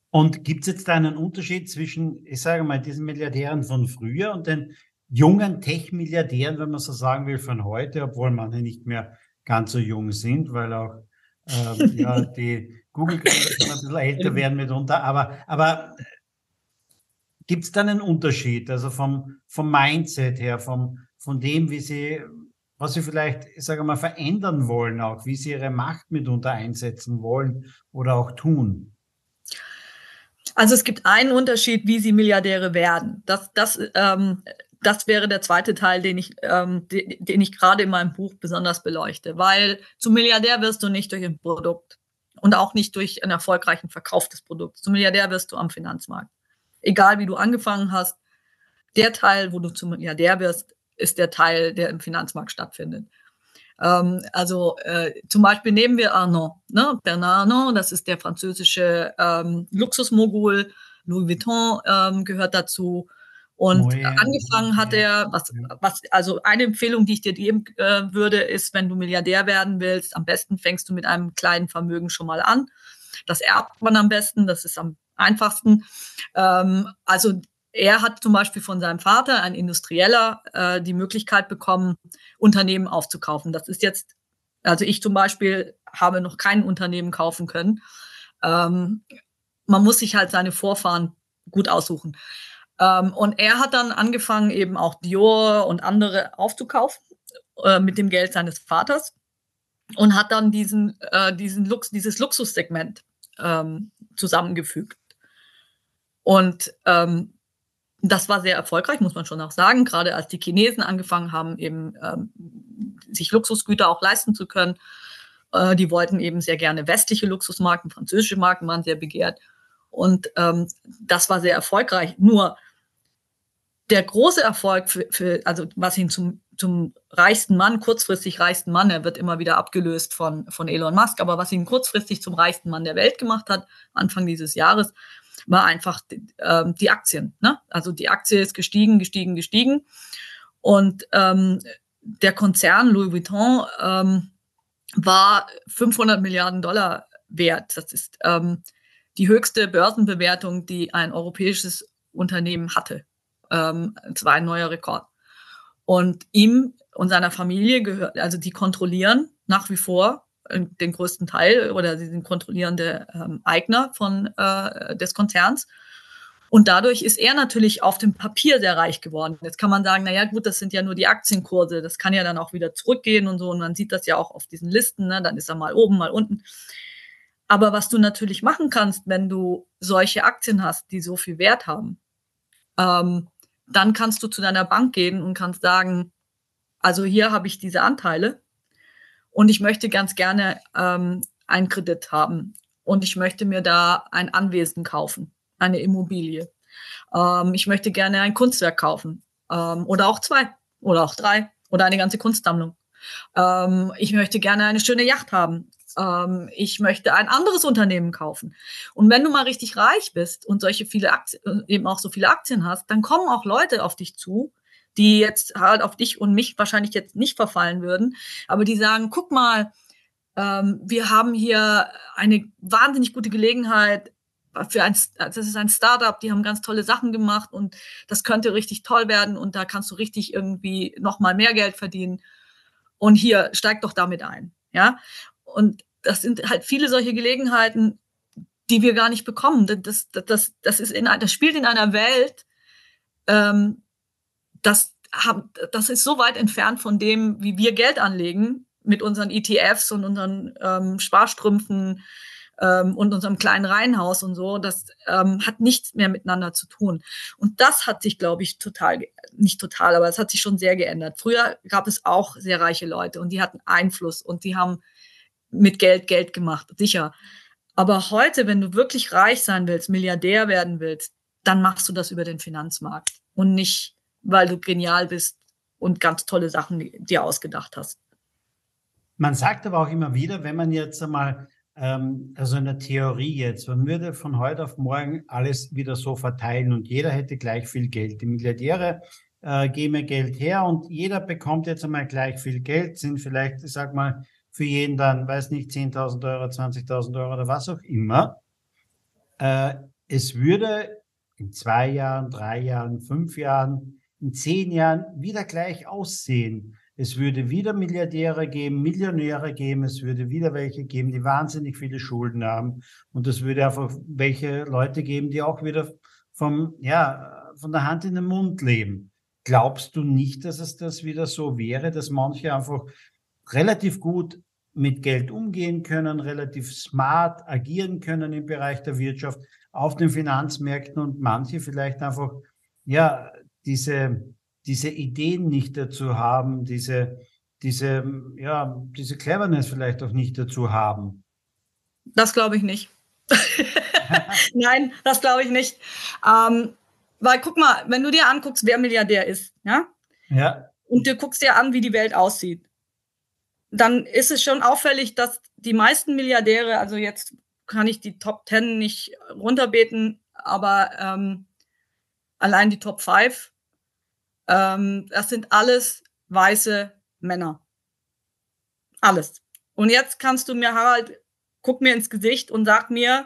Und gibt es jetzt einen Unterschied zwischen, ich sage mal, diesen Milliardären von früher und den jungen Tech-Milliardären, wenn man so sagen will, von heute, obwohl manche nicht mehr ganz so jung sind, weil auch ja, die Google-Gründer schon ein bisschen älter werden mitunter. Aber gibt es da einen Unterschied, also vom Mindset her, von dem, wie sie, was sie vielleicht, ich sage mal, verändern wollen auch, wie sie ihre Macht mitunter einsetzen wollen oder auch tun? Also es gibt einen Unterschied, wie sie Milliardäre werden. Das wäre der zweite Teil, den ich gerade in meinem Buch besonders beleuchte. Weil zum Milliardär wirst du nicht durch ein Produkt und auch nicht durch einen erfolgreichen Verkauf des Produkts. Zum Milliardär wirst du am Finanzmarkt. Egal, wie du angefangen hast, der Teil, wo du zum Milliardär wirst, ist der Teil, der im Finanzmarkt stattfindet. Zum Beispiel nehmen wir Arnault, ne? Bernard Arnault, das ist der französische Luxusmogul, Louis Vuitton gehört dazu. Und angefangen hat er, also eine Empfehlung, die ich dir geben würde, ist, wenn du Milliardär werden willst, am besten fängst du mit einem kleinen Vermögen schon mal an. Das erbt man am besten, das ist am einfachsten. Also er hat zum Beispiel von seinem Vater, ein Industrieller, die Möglichkeit bekommen, Unternehmen aufzukaufen. Das ist jetzt, also ich zum Beispiel habe noch kein Unternehmen kaufen können. Man muss sich halt seine Vorfahren gut aussuchen. Und er hat dann angefangen, eben auch Dior und andere aufzukaufen mit dem Geld seines Vaters und hat dann dieses Luxussegment zusammengefügt. Und das war sehr erfolgreich, muss man schon auch sagen, gerade als die Chinesen angefangen haben, eben sich Luxusgüter auch leisten zu können. Die wollten eben sehr gerne westliche Luxusmarken, französische Marken waren sehr begehrt. Und das war sehr erfolgreich. Nur der große Erfolg, also was ihn zum reichsten Mann, kurzfristig reichsten Mann, er wird immer wieder abgelöst von Elon Musk, aber was ihn kurzfristig zum reichsten Mann der Welt gemacht hat, Anfang dieses Jahres, war einfach die Aktien. Ne? Also die Aktie ist gestiegen. Und der Konzern Louis Vuitton war $500 Milliarden wert. Das ist die höchste Börsenbewertung, die ein europäisches Unternehmen hatte. Das war ein neuer Rekord. Und ihm und seiner Familie gehört, also die kontrollieren nach wie vor den größten Teil oder sie sind kontrollierende Eigner des Konzerns. Und dadurch ist er natürlich auf dem Papier sehr reich geworden. Jetzt kann man sagen, naja gut, das sind ja nur die Aktienkurse, das kann ja dann auch wieder zurückgehen und so. Und man sieht das ja auch auf diesen Listen, ne? Dann ist er mal oben, mal unten. Aber was du natürlich machen kannst, wenn du solche Aktien hast, die so viel Wert haben, dann kannst du zu deiner Bank gehen und kannst sagen, also hier habe ich diese Anteile und ich möchte ganz gerne einen Kredit haben und ich möchte mir da ein Anwesen kaufen, eine Immobilie. Ich möchte gerne ein Kunstwerk kaufen oder auch zwei oder auch drei oder eine ganze Kunstsammlung. Ich möchte gerne eine schöne Yacht haben. Ich möchte ein anderes Unternehmen kaufen. Und wenn du mal richtig reich bist und solche viele Aktien, eben auch so viele Aktien hast, dann kommen auch Leute auf dich zu, die jetzt halt auf dich und mich wahrscheinlich jetzt nicht verfallen würden, aber die sagen, guck mal, wir haben hier eine wahnsinnig gute Gelegenheit, das ist ein Startup, die haben ganz tolle Sachen gemacht und das könnte richtig toll werden und da kannst du richtig irgendwie nochmal mehr Geld verdienen und hier, steig doch damit ein, ja. Und das sind halt viele solche Gelegenheiten, die wir gar nicht bekommen. Das spielt in einer Welt, das ist so weit entfernt von dem, wie wir Geld anlegen mit unseren ETFs und unseren Sparstrümpfen und unserem kleinen Reihenhaus und so. Das hat nichts mehr miteinander zu tun. Und das hat sich, glaube ich, aber es hat sich schon sehr geändert. Früher gab es auch sehr reiche Leute und die hatten Einfluss und die haben mit Geld gemacht, sicher. Aber heute, wenn du wirklich reich sein willst, Milliardär werden willst, dann machst du das über den Finanzmarkt und nicht, weil du genial bist und ganz tolle Sachen dir ausgedacht hast. Man sagt aber auch immer wieder, wenn man jetzt einmal, also in der Theorie jetzt, man würde von heute auf morgen alles wieder so verteilen und jeder hätte gleich viel Geld. Die Milliardäre geben Geld her und jeder bekommt jetzt einmal gleich viel Geld, sind vielleicht, ich sag mal, für jeden dann, weiß nicht, 10.000 Euro, 20.000 Euro oder was auch immer. Es würde in 2 Jahren, 3 Jahren, 5 Jahren, in 10 Jahren wieder gleich aussehen. Es würde wieder Milliardäre geben, Millionäre geben, es würde wieder welche geben, die wahnsinnig viele Schulden haben. Und es würde einfach welche Leute geben, die auch wieder von der Hand in den Mund leben. Glaubst du nicht, dass es das wieder so wäre, dass manche einfach relativ gut mit Geld umgehen können, relativ smart agieren können im Bereich der Wirtschaft, auf den Finanzmärkten und manche vielleicht einfach, diese Ideen nicht dazu haben, diese Cleverness vielleicht auch nicht dazu haben? Das glaube ich nicht. Nein, das glaube ich nicht. Weil guck mal, wenn du dir anguckst, wer Milliardär ist, ja? Und du guckst dir an, wie die Welt aussieht, dann ist es schon auffällig, dass die meisten Milliardäre, also jetzt kann ich die Top 10 nicht runterbeten, aber allein die Top 5, das sind alles weiße Männer. Alles. Und jetzt kannst du mir, Harald, guck mir ins Gesicht und sag mir,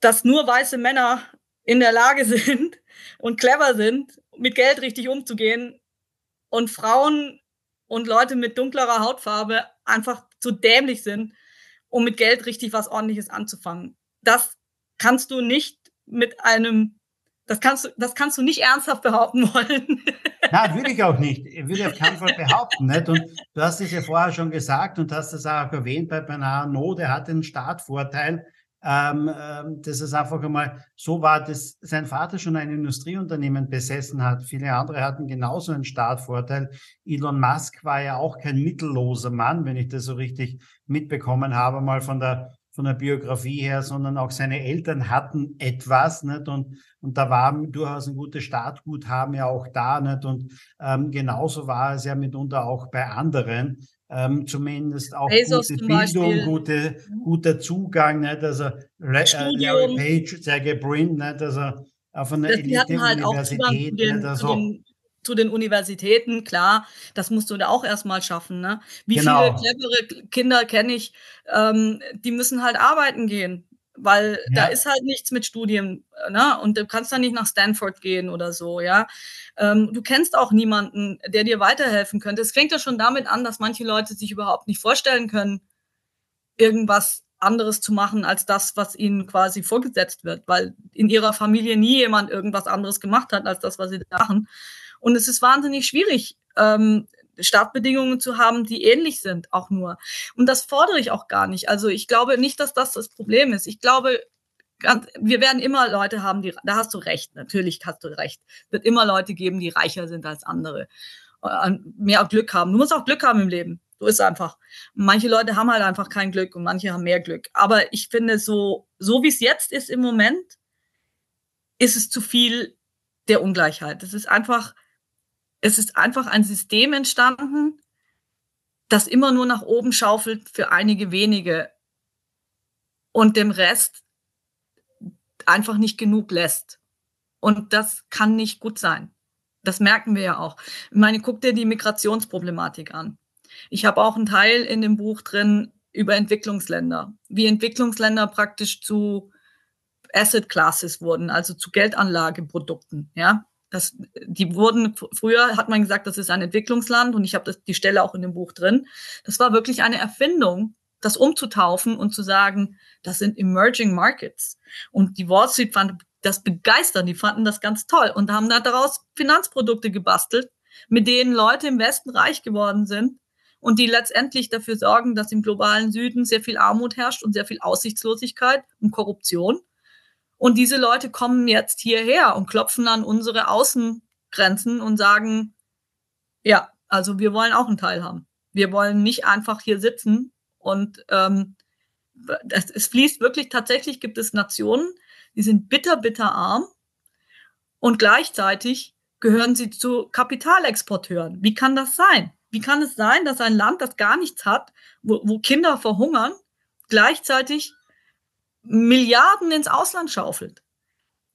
dass nur weiße Männer in der Lage sind und clever sind, mit Geld richtig umzugehen und Frauen und Leute mit dunklerer Hautfarbe einfach zu dämlich sind, um mit Geld richtig was Ordentliches anzufangen. Das kannst du nicht ernsthaft behaupten wollen. Nein, würde ich auch nicht. Ich würde auf keinen Fall behaupten. Nicht? Und du hast es ja vorher schon gesagt und hast es auch erwähnt bei Bernard Arnault, der hat den Startvorteil, dass es einfach einmal so war, dass sein Vater schon ein Industrieunternehmen besessen hat. Viele andere hatten genauso einen Startvorteil. Elon Musk war ja auch kein mittelloser Mann, wenn ich das so richtig mitbekommen habe, mal von der Biografie her, sondern auch seine Eltern hatten etwas, nicht? Und da war durchaus ein gutes Startguthaben ja auch da, nicht? Und genauso war es ja mitunter auch bei anderen, zumindest auch Bezos, gute Bildung, guter Zugang, nicht? Also Larry Page, Sergey Brin, nicht? Also von der Elite-Universität. Halt zu den Universitäten, klar, das musst du da auch erstmal schaffen. Ne? Viele clevere Kinder kenne ich, die müssen halt arbeiten gehen, weil da ist halt nichts mit Studien. Ne? Und du kannst da nicht nach Stanford gehen oder so. Ja? Du kennst auch niemanden, der dir weiterhelfen könnte. Es fängt ja schon damit an, dass manche Leute sich überhaupt nicht vorstellen können, irgendwas anderes zu machen als das, was ihnen quasi vorgesetzt wird, weil in ihrer Familie nie jemand irgendwas anderes gemacht hat als das, was sie da machen. Und es ist wahnsinnig schwierig, Startbedingungen zu haben, die ähnlich sind, auch nur. Und das fordere ich auch gar nicht. Also ich glaube nicht, dass das Problem ist. Ich glaube, wir werden immer Leute haben, da hast du recht, natürlich hast du recht. Es wird immer Leute geben, die reicher sind als andere, mehr Glück haben. Du musst auch Glück haben im Leben. So ist es einfach. Manche Leute haben halt einfach kein Glück und manche haben mehr Glück. Aber ich finde, so wie es jetzt ist im Moment, ist es zu viel der Ungleichheit. Es ist einfach ein System entstanden, das immer nur nach oben schaufelt für einige wenige und dem Rest einfach nicht genug lässt. Und das kann nicht gut sein. Das merken wir ja auch. Ich meine, guck dir die Migrationsproblematik an. Ich habe auch einen Teil in dem Buch drin über Entwicklungsländer, wie Entwicklungsländer praktisch zu Asset Classes wurden, also zu Geldanlageprodukten, ja. Früher hat man gesagt, das ist ein Entwicklungsland und ich habe die Stelle auch in dem Buch drin. Das war wirklich eine Erfindung, das umzutaufen und zu sagen, das sind Emerging Markets. Und die Wall Street fand das begeisternd, die fanden das ganz toll und haben daraus Finanzprodukte gebastelt, mit denen Leute im Westen reich geworden sind und die letztendlich dafür sorgen, dass im globalen Süden sehr viel Armut herrscht und sehr viel Aussichtslosigkeit und Korruption. Und diese Leute kommen jetzt hierher und klopfen an unsere Außengrenzen und sagen, ja, also wir wollen auch einen Teil haben. Wir wollen nicht einfach hier sitzen Und es fließt wirklich, tatsächlich gibt es Nationen, die sind bitter, bitter arm und gleichzeitig gehören sie zu Kapitalexporteuren. Wie kann das sein? Wie kann es sein, dass ein Land, das gar nichts hat, wo Kinder verhungern, gleichzeitig Milliarden ins Ausland schaufelt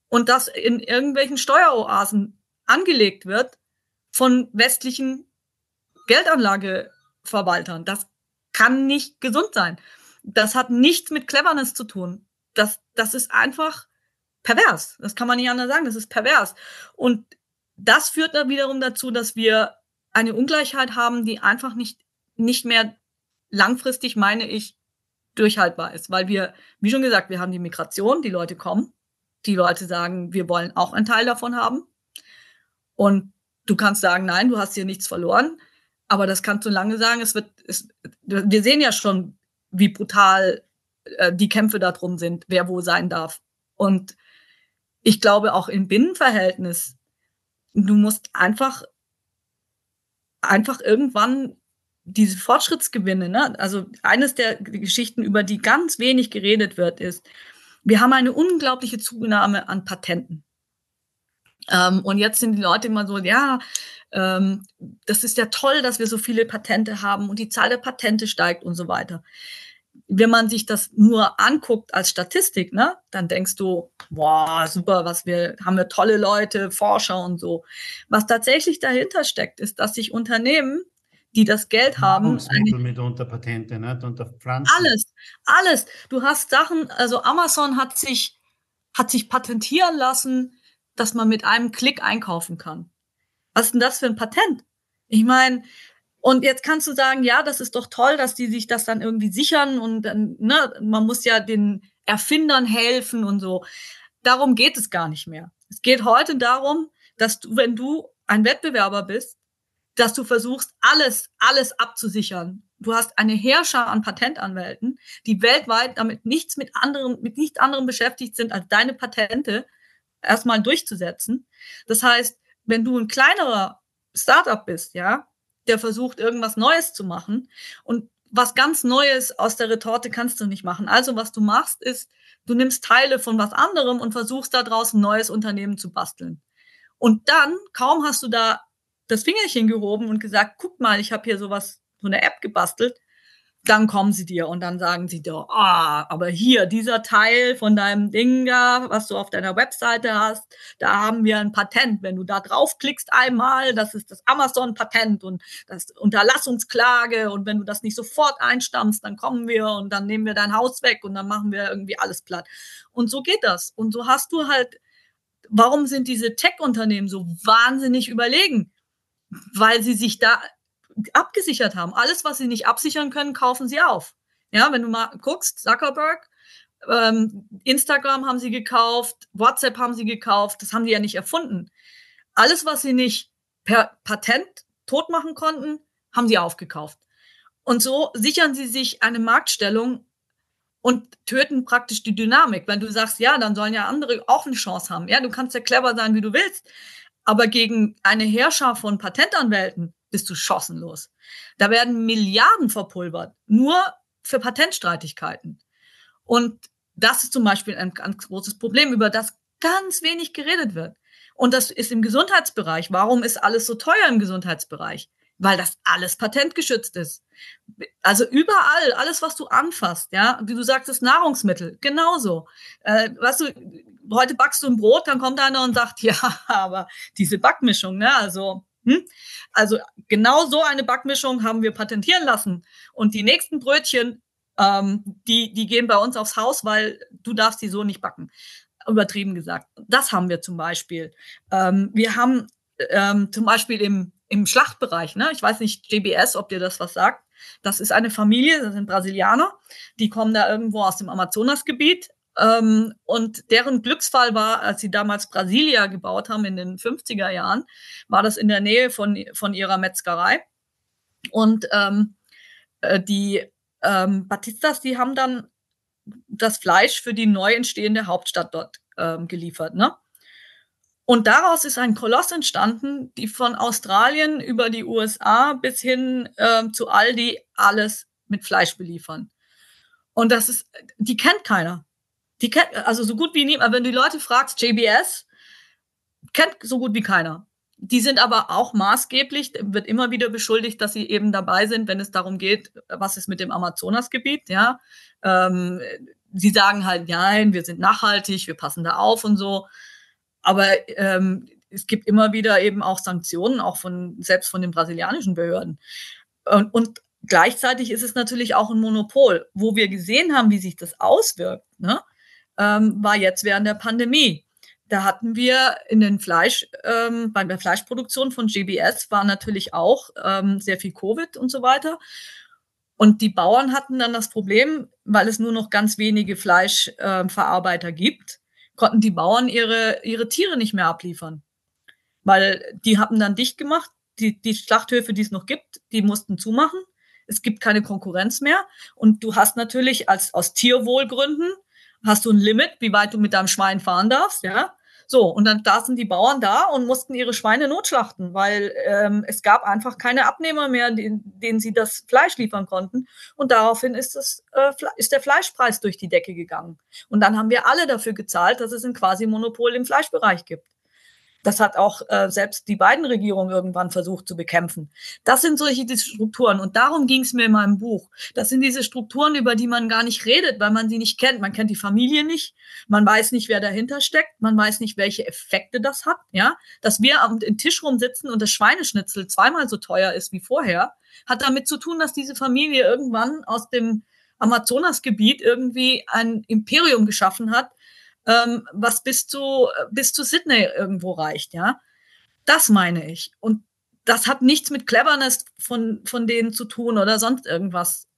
und das in irgendwelchen Steueroasen angelegt wird von westlichen Geldanlageverwaltern? Das kann nicht gesund sein. Das hat nichts mit Cleverness zu tun. Das ist einfach pervers. Das kann man nicht anders sagen. Das ist pervers. Und das führt dann wiederum dazu, dass wir eine Ungleichheit haben, die einfach nicht mehr langfristig, meine ich, durchhaltbar ist. Weil wir, wie schon gesagt, wir haben die Migration, die Leute kommen, die Leute sagen, wir wollen auch einen Teil davon haben. Und du kannst sagen, nein, du hast hier nichts verloren. Aber das kannst du lange sagen. Wir sehen ja schon, wie brutal die Kämpfe darum sind, wer wo sein darf. Und ich glaube auch im Binnenverhältnis, du musst einfach irgendwann diese Fortschrittsgewinne, ne? Also eines der Geschichten, über die ganz wenig geredet wird, ist, wir haben eine unglaubliche Zunahme an Patenten. Und jetzt sind die Leute immer so, ja, das ist ja toll, dass wir so viele Patente haben und die Zahl der Patente steigt und so weiter. Wenn man sich das nur anguckt als Statistik, ne, dann denkst du, boah, super, haben wir tolle Leute, Forscher und so. Was tatsächlich dahinter steckt, ist, dass sich Unternehmen, die das Geld haben, mitunter Patente, ne, unter Pflanzen. Alles. Du hast Sachen, also Amazon hat sich patentieren lassen, dass man mit einem Klick einkaufen kann. Was ist denn das für ein Patent? Ich meine, und jetzt kannst du sagen, ja, das ist doch toll, dass die sich das dann irgendwie sichern und dann, ne, man muss ja den Erfindern helfen und so. Darum geht es gar nicht mehr. Es geht heute darum, dass du, wenn du ein Wettbewerber bist, dass du versuchst, alles abzusichern. Du hast eine Heerschar an Patentanwälten, die weltweit damit nichts anderem beschäftigt sind, als deine Patente erstmal durchzusetzen. Das heißt, wenn du ein kleinerer Startup bist, ja, der versucht, irgendwas Neues zu machen und was ganz Neues aus der Retorte kannst du nicht machen. Also was du machst ist, du nimmst Teile von was anderem und versuchst daraus ein neues Unternehmen zu basteln. Und dann, kaum hast du da das Fingerchen gehoben und gesagt, guck mal, ich habe hier sowas, so eine App gebastelt, dann kommen sie dir und dann sagen sie dir, aber hier, dieser Teil von deinem Ding da, was du auf deiner Webseite hast, da haben wir ein Patent. Wenn du da draufklickst einmal, das ist das Amazon-Patent und das Unterlassungsklage und wenn du das nicht sofort einstammst, dann kommen wir und dann nehmen wir dein Haus weg und dann machen wir irgendwie alles platt. Und so geht das. Und so hast du halt, warum sind diese Tech-Unternehmen so wahnsinnig überlegen? Weil sie sich da abgesichert haben. Alles, was sie nicht absichern können, kaufen sie auf. Ja, wenn du mal guckst, Zuckerberg, Instagram haben sie gekauft, WhatsApp haben sie gekauft, das haben die ja nicht erfunden. Alles, was sie nicht per Patent tot machen konnten, haben sie aufgekauft. Und so sichern sie sich eine Marktstellung und töten praktisch die Dynamik. Wenn du sagst, ja, dann sollen ja andere auch eine Chance haben. Ja, du kannst ja clever sein, wie du willst, aber gegen eine Heerschar von Patentanwälten bist du chancenlos. Da werden Milliarden verpulvert, nur für Patentstreitigkeiten. Und das ist zum Beispiel ein ganz großes Problem, über das ganz wenig geredet wird. Und das ist im Gesundheitsbereich. Warum ist alles so teuer im Gesundheitsbereich? Weil das alles patentgeschützt ist. Also überall, alles, was du anfasst, ja, wie du sagst, das Nahrungsmittel, genauso. Weißt du, heute backst du ein Brot, dann kommt einer und sagt, ja, aber diese Backmischung, ne, also genau so eine Backmischung haben wir patentieren lassen. Und die nächsten Brötchen, die gehen bei uns aufs Haus, weil du darfst die so nicht backen. Übertrieben gesagt. Das haben wir zum Beispiel. Wir haben zum Beispiel im Schlachtbereich, ne? Ich weiß nicht, JBS, ob dir das was sagt. Das ist eine Familie, das sind Brasilianer. Die kommen da irgendwo aus dem Amazonasgebiet. Und deren Glücksfall war, als sie damals Brasilia gebaut haben in den 50er Jahren, war das in der Nähe von ihrer Metzgerei. Und die Batistas, die haben dann das Fleisch für die neu entstehende Hauptstadt dort geliefert, ne? Und daraus ist ein Koloss entstanden, die von Australien über die USA bis hin zu Aldi alles mit Fleisch beliefern. Und das ist, die kennt keiner. Die kennt, also so gut wie niemand. Aber wenn du die Leute fragst, JBS, kennt so gut wie keiner. Die sind aber auch maßgeblich, wird immer wieder beschuldigt, dass sie eben dabei sind, wenn es darum geht, was ist mit dem Amazonasgebiet, ja. Sie sagen halt, nein, wir sind nachhaltig, wir passen da auf und so. Aber es gibt immer wieder eben auch Sanktionen, auch selbst von den brasilianischen Behörden. Und gleichzeitig ist es natürlich auch ein Monopol, wo wir gesehen haben, wie sich das auswirkt, ne? War jetzt während der Pandemie. Da hatten wir bei der Fleischproduktion von JBS war natürlich auch sehr viel Covid und so weiter. Und die Bauern hatten dann das Problem, weil es nur noch ganz wenige Fleischverarbeiter gibt, konnten die Bauern ihre Tiere nicht mehr abliefern. Weil die haben dann dicht gemacht, die Schlachthöfe, die es noch gibt, die mussten zumachen. Es gibt keine Konkurrenz mehr. Und du hast natürlich aus Tierwohlgründen hast du ein Limit, wie weit du mit deinem Schwein fahren darfst, ja? So, und dann saßen die Bauern da und mussten ihre Schweine notschlachten, weil es gab einfach keine Abnehmer mehr, denen sie das Fleisch liefern konnten. Und daraufhin ist der Fleischpreis durch die Decke gegangen. Und dann haben wir alle dafür gezahlt, dass es ein Quasi-Monopol im Fleischbereich gibt. Das hat auch selbst die Biden-Regierung irgendwann versucht zu bekämpfen. Das sind solche Strukturen. Und darum ging es mir in meinem Buch. Das sind diese Strukturen, über die man gar nicht redet, weil man sie nicht kennt. Man kennt die Familie nicht. Man weiß nicht, wer dahinter steckt. Man weiß nicht, welche Effekte das hat. Ja? Dass wir am Tisch rumsitzen und das Schweineschnitzel zweimal so teuer ist wie vorher, hat damit zu tun, dass diese Familie irgendwann aus dem Amazonasgebiet irgendwie ein Imperium geschaffen hat, was bis zu Sydney irgendwo reicht, ja. Das meine ich. Und das hat nichts mit Cleverness von denen zu tun oder sonst irgendwas.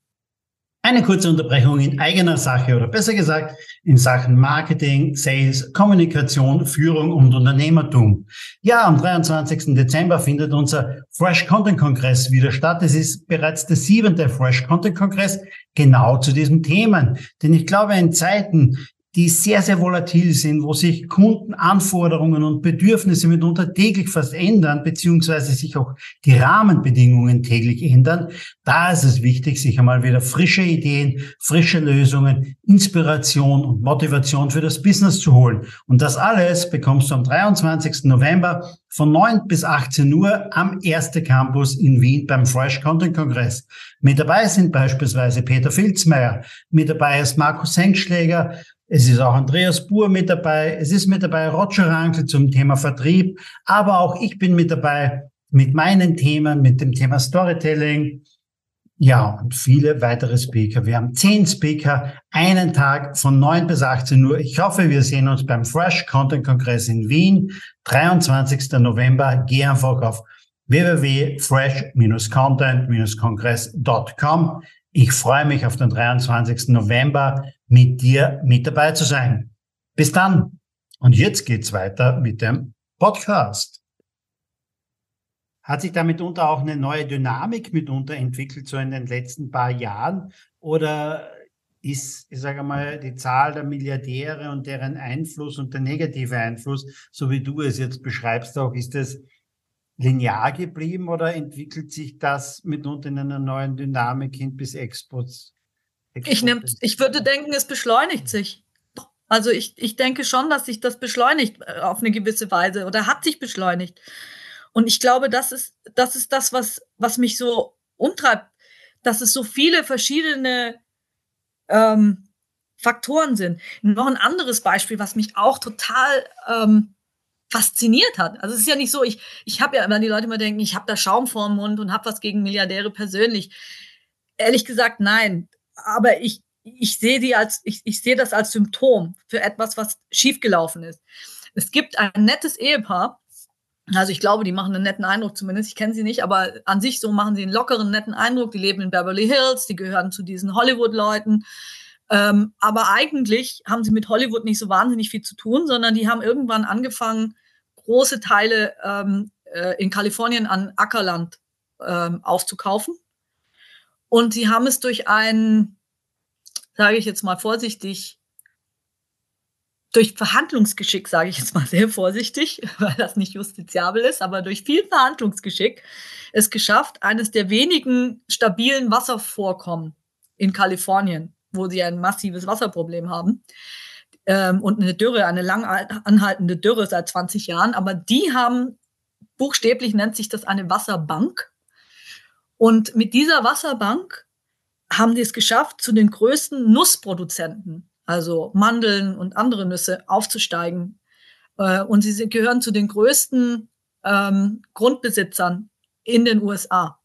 Eine kurze Unterbrechung in eigener Sache oder besser gesagt in Sachen Marketing, Sales, Kommunikation, Führung und Unternehmertum. Ja, am 23. Dezember findet unser Fresh Content Kongress wieder statt. Es ist bereits der 7. Fresh Content Kongress genau zu diesen Themen. Denn ich glaube, in Zeiten, die sehr, sehr volatil sind, wo sich Kundenanforderungen und Bedürfnisse mitunter täglich fast ändern, beziehungsweise sich auch die Rahmenbedingungen täglich ändern, da ist es wichtig, sich einmal wieder frische Ideen, frische Lösungen, Inspiration und Motivation für das Business zu holen. Und das alles bekommst du am 23. November von 9 bis 18 Uhr am Erste Campus in Wien beim Fresh Content Kongress. Mit dabei sind beispielsweise Peter Filzmeier, mit dabei ist Markus Senkschläger, es ist auch Andreas Buhr mit dabei, es ist mit dabei Roger Rankl zum Thema Vertrieb, aber auch ich bin mit dabei mit meinen Themen, mit dem Thema Storytelling, ja, und viele weitere Speaker. Wir haben 10 Speaker, einen Tag von 9 bis 18 Uhr. Ich hoffe, wir sehen uns beim Fresh Content Kongress in Wien, 23. November. Geh einfach auf www.fresh-content-kongress.com. Ich freue mich auf den 23. November mit dir mit dabei zu sein. Bis dann. Und jetzt geht's weiter mit dem Podcast. Hat sich da mitunter auch eine neue Dynamik entwickelt, so in den letzten paar Jahren? Oder ist, ich sage mal, die Zahl der Milliardäre und deren Einfluss und der negative Einfluss, so wie du es jetzt beschreibst auch, ist das linear geblieben oder entwickelt sich das mitunter in einer neuen Dynamik hin bis Exports? Ich würde denken, es beschleunigt sich. Also ich denke schon, dass sich das beschleunigt auf eine gewisse Weise oder hat sich beschleunigt. Und ich glaube, das ist das, was mich so umtreibt, dass es so viele verschiedene Faktoren sind. Noch ein anderes Beispiel, was mich auch total fasziniert hat. Also es ist ja nicht so, ich habe ja, wenn die Leute immer denken, ich habe da Schaum vorm Mund und habe was gegen Milliardäre persönlich. Ehrlich gesagt, nein. Aber ich sehe die ich sehe das als Symptom für etwas, was schiefgelaufen ist. Es gibt ein nettes Ehepaar, also ich glaube, die machen einen netten Eindruck zumindest, ich kenne sie nicht, aber an sich so machen sie einen lockeren, netten Eindruck, die leben in Beverly Hills, die gehören zu diesen Hollywood-Leuten, aber eigentlich haben sie mit Hollywood nicht so wahnsinnig viel zu tun, sondern die haben irgendwann angefangen, große Teile in Kalifornien an Ackerland aufzukaufen. Und sie haben es durch einen, sage ich jetzt mal vorsichtig, durch Verhandlungsgeschick, sage ich jetzt mal sehr vorsichtig, weil das nicht justiziabel ist, aber durch viel Verhandlungsgeschick es geschafft, eines der wenigen stabilen Wasservorkommen in Kalifornien, wo sie ein massives Wasserproblem haben und eine Dürre, eine lang anhaltende Dürre seit 20 Jahren, aber die haben, buchstäblich nennt sich das eine Wasserbank, und mit dieser Wasserbank haben die es geschafft, zu den größten Nussproduzenten, also Mandeln und andere Nüsse, aufzusteigen. Und sie gehören zu den größten Grundbesitzern in den USA.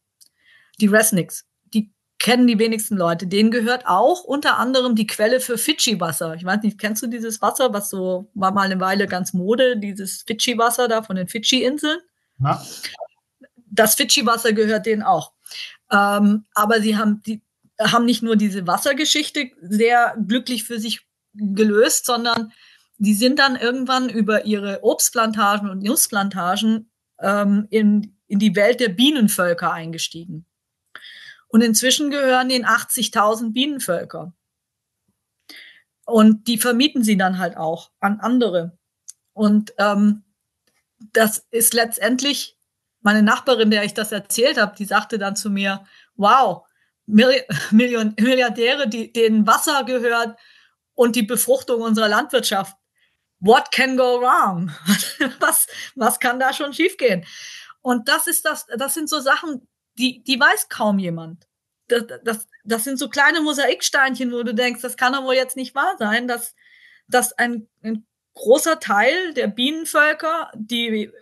Die Resnicks, die kennen die wenigsten Leute. Denen gehört auch unter anderem die Quelle für Fiji-Wasser. Ich weiß nicht, kennst du dieses Wasser, was so war mal eine Weile ganz Mode, dieses Fiji-Wasser da von den Fiji-Inseln? Na? Das Fiji-Wasser gehört denen auch. Aber sie haben haben nicht nur diese Wassergeschichte sehr glücklich für sich gelöst, sondern die sind dann irgendwann über ihre Obstplantagen und Nussplantagen in die Welt der Bienenvölker eingestiegen. Und inzwischen gehören ihnen 80.000 Bienenvölker. Und die vermieten sie dann halt auch an andere. Und das ist letztendlich, meine Nachbarin, der ich das erzählt habe, die sagte dann zu mir, wow, Milliardäre, denen Wasser gehört und die Befruchtung unserer Landwirtschaft. What can go wrong? Was kann da schon schiefgehen? Und das sind so Sachen, die weiß kaum jemand. Das sind so kleine Mosaiksteinchen, wo du denkst, das kann doch wohl jetzt nicht wahr sein, dass ein großer Teil der Bienenvölker, die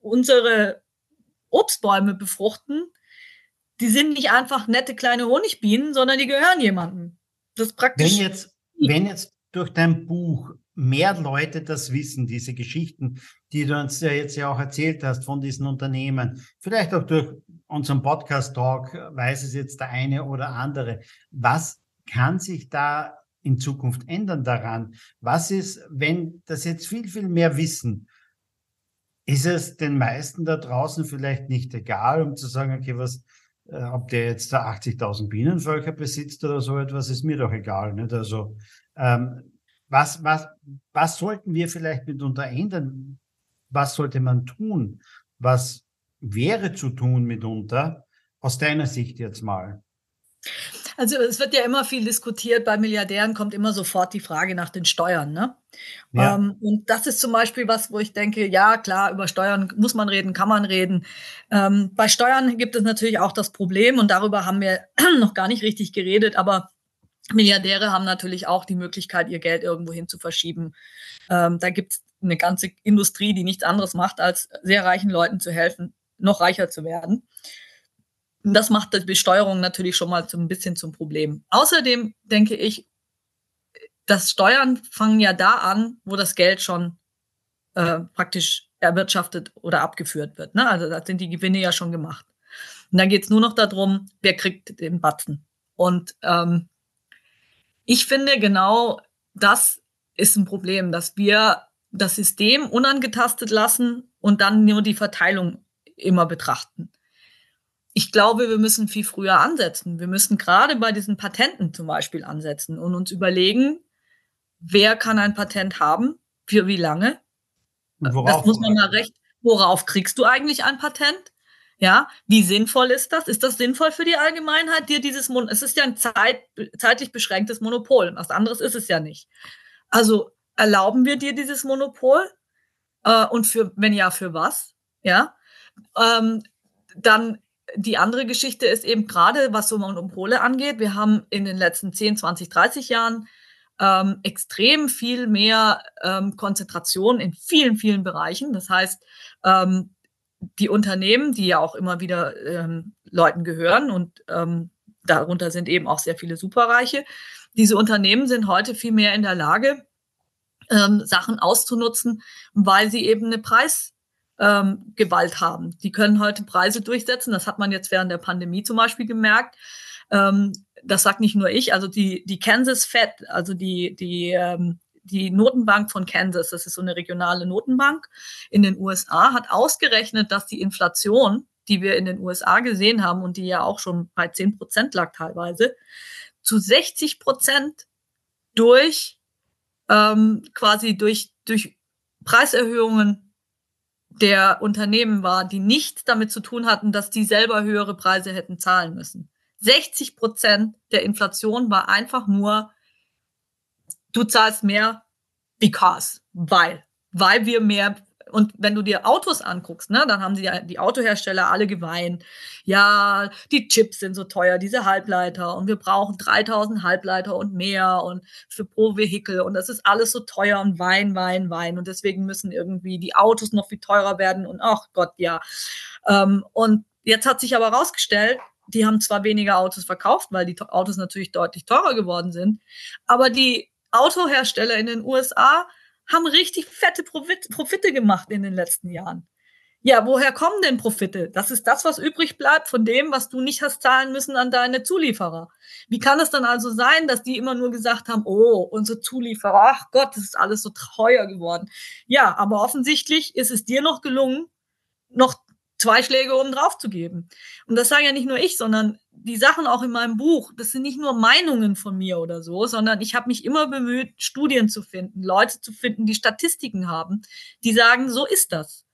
unsere Obstbäume befruchten, die sind nicht einfach nette kleine Honigbienen, sondern die gehören jemandem. Das ist praktisch. Wenn jetzt durch dein Buch mehr Leute das wissen, diese Geschichten, die du uns ja jetzt ja auch erzählt hast von diesen Unternehmen, vielleicht auch durch unseren Podcast-Talk weiß es jetzt der eine oder andere, was kann sich da in Zukunft ändern daran? Was ist, wenn das jetzt viel, viel mehr wissen? Ist es den meisten da draußen vielleicht nicht egal, um zu sagen, okay, ob der jetzt da 80.000 Bienenvölker besitzt oder so etwas, ist mir doch egal. Nicht? Also, was sollten wir vielleicht mitunter ändern? Was sollte man tun? Was wäre zu tun mitunter? Aus deiner Sicht jetzt mal. Also es wird ja immer viel diskutiert, bei Milliardären kommt immer sofort die Frage nach den Steuern. Ne? Ja. Und das ist zum Beispiel was, wo ich denke, ja klar, über Steuern muss man reden, kann man reden. Bei Steuern gibt es natürlich auch das Problem, und darüber haben wir noch gar nicht richtig geredet, aber Milliardäre haben natürlich auch die Möglichkeit, ihr Geld irgendwo hin zu verschieben. Da gibt es eine ganze Industrie, die nichts anderes macht, als sehr reichen Leuten zu helfen, noch reicher zu werden. Das macht die Besteuerung natürlich schon mal ein bisschen zum Problem. Außerdem denke ich, dass Steuern fangen ja da an, wo das Geld schon praktisch erwirtschaftet oder abgeführt wird. Ne? Also da sind die Gewinne ja schon gemacht. Und dann geht es nur noch darum, wer kriegt den Batzen. Und ich finde, genau das ist ein Problem, dass wir das System unangetastet lassen und dann nur die Verteilung immer betrachten. Ich glaube, wir müssen viel früher ansetzen. Wir müssen gerade bei diesen Patenten zum Beispiel ansetzen und uns überlegen, wer kann ein Patent haben, für wie lange. Das muss man mal recht. Worauf kriegst du eigentlich ein Patent? Ja, wie sinnvoll ist das? Ist das sinnvoll für die Allgemeinheit? Es ist ja ein zeitlich beschränktes Monopol. Was anderes ist es ja nicht. Also erlauben wir dir dieses Monopol? Und wenn ja, für was? Ja, dann die andere Geschichte ist eben gerade, was so Monopole angeht. Wir haben in den letzten 10, 20, 30 Jahren extrem viel mehr Konzentration in vielen, vielen Bereichen. Das heißt, die Unternehmen, die ja auch immer wieder Leuten gehören und darunter sind eben auch sehr viele Superreiche, diese Unternehmen sind heute viel mehr in der Lage, Sachen auszunutzen, weil sie eben eine Gewalt haben. Die können heute Preise durchsetzen. Das hat man jetzt während der Pandemie zum Beispiel gemerkt. Das sagt nicht nur ich. Also die Kansas Fed, also die Notenbank von Kansas, das ist so eine regionale Notenbank in den USA, hat ausgerechnet, dass die Inflation, die wir in den USA gesehen haben und die ja auch schon bei 10% lag teilweise, zu 60% durch quasi durch Preiserhöhungen der Unternehmen war, die nichts damit zu tun hatten, dass die selber höhere Preise hätten zahlen müssen. 60% der Inflation war einfach nur, du zahlst mehr because, weil wir mehr. Und wenn du dir Autos anguckst, ne, dann haben die Autohersteller alle geweint. Ja, die Chips sind so teuer, diese Halbleiter. Und wir brauchen 3000 Halbleiter und mehr und für pro Vehikel. Und das ist alles so teuer und Wein. Und deswegen müssen irgendwie die Autos noch viel teurer werden. Und ach Gott, ja. Und jetzt hat sich aber rausgestellt, die haben zwar weniger Autos verkauft, weil die Autos natürlich deutlich teurer geworden sind, aber die Autohersteller in den USA haben richtig fette Profite gemacht in den letzten Jahren. Ja, woher kommen denn Profite? Das ist das, was übrig bleibt von dem, was du nicht hast zahlen müssen an deine Zulieferer. Wie kann es dann also sein, dass die immer nur gesagt haben, oh, unsere Zulieferer, ach Gott, das ist alles so teuer geworden. Ja, aber offensichtlich ist es dir noch gelungen, noch 2 Schläge oben drauf zu geben. Und das sage ja nicht nur ich, sondern die Sachen auch in meinem Buch, das sind nicht nur Meinungen von mir oder so, sondern ich habe mich immer bemüht, Studien zu finden, Leute zu finden, die Statistiken haben, die sagen, so ist das.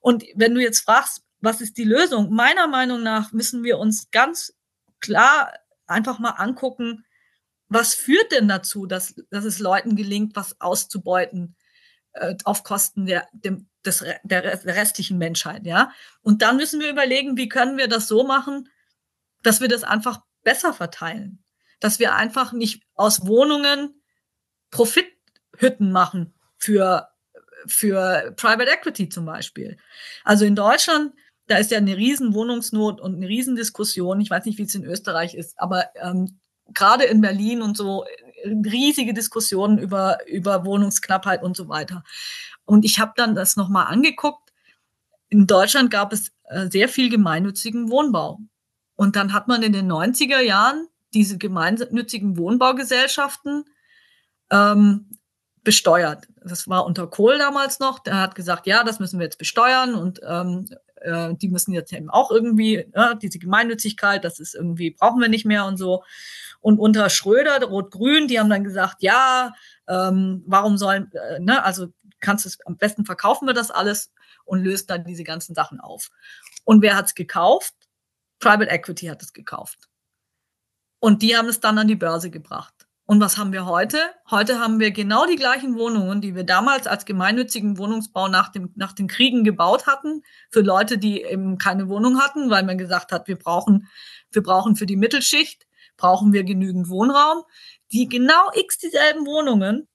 Und wenn du jetzt fragst, was ist die Lösung? Meiner Meinung nach müssen wir uns ganz klar einfach mal angucken, was führt denn dazu, dass es Leuten gelingt, was auszubeuten auf Kosten der restlichen Menschheit, ja. Und dann müssen wir überlegen, wie können wir das so machen, dass wir das einfach besser verteilen, dass wir einfach nicht aus Wohnungen Profithütten machen für Private Equity zum Beispiel. Also in Deutschland, da ist ja eine riesen Wohnungsnot und eine riesen Diskussion. Ich weiß nicht, wie es in Österreich ist, aber gerade in Berlin und so riesige Diskussionen über Wohnungsknappheit und so weiter. Und ich habe dann das nochmal angeguckt. In Deutschland gab es sehr viel gemeinnützigen Wohnbau. Und dann hat man in den 90er Jahren diese gemeinnützigen Wohnbaugesellschaften besteuert. Das war unter Kohl damals noch. Der hat gesagt, ja, das müssen wir jetzt besteuern und die müssen jetzt eben auch irgendwie, ja, diese Gemeinnützigkeit, das ist irgendwie, brauchen wir nicht mehr und so. Und unter Schröder, Rot-Grün, die haben dann gesagt, ja, warum sollen, ne, also kannst du es, am besten verkaufen wir das alles und löst dann diese ganzen Sachen auf. Und wer hat es gekauft? Private Equity hat es gekauft. Und die haben es dann an die Börse gebracht. Und was haben wir heute? Heute haben wir genau die gleichen Wohnungen, die wir damals als gemeinnützigen Wohnungsbau nach den Kriegen gebaut hatten, für Leute, die eben keine Wohnung hatten, weil man gesagt hat, wir brauchen für die Mittelschicht, brauchen wir genügend Wohnraum. Die genau dieselben Wohnungen,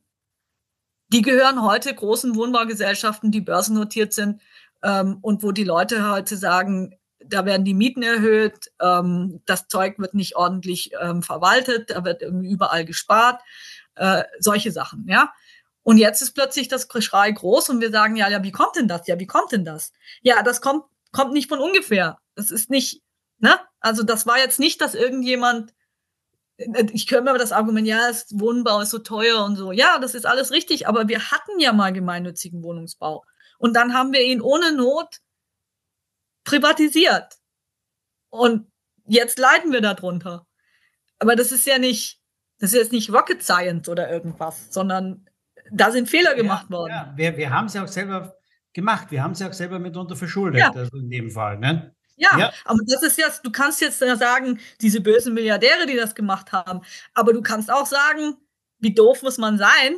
die gehören heute großen Wohnbaugesellschaften, die börsennotiert sind, und wo die Leute heute sagen, da werden die Mieten erhöht, das Zeug wird nicht ordentlich verwaltet, da wird irgendwie überall gespart, solche Sachen, ja. Und jetzt ist plötzlich das Geschrei groß und wir sagen, ja, wie kommt denn das? Ja, das kommt nicht von ungefähr. Das ist nicht, ne? Also das war jetzt nicht, dass irgendjemand, ich höre immer das Argument, ja, das Wohnbau ist so teuer und so. Ja, das ist alles richtig, aber wir hatten ja mal gemeinnützigen Wohnungsbau. Und dann haben wir ihn ohne Not privatisiert. Und jetzt leiden wir darunter. Aber das ist ja nicht, das ist jetzt nicht Rocket Science oder irgendwas, sondern da sind Fehler gemacht worden. Ja, wir haben es ja auch selber gemacht. Wir haben es ja auch selber mitunter verschuldet, ja. Also in dem Fall. Ne? Ja, ja, aber das ist ja, du kannst jetzt sagen, diese bösen Milliardäre, die das gemacht haben, aber du kannst auch sagen, wie doof muss man sein,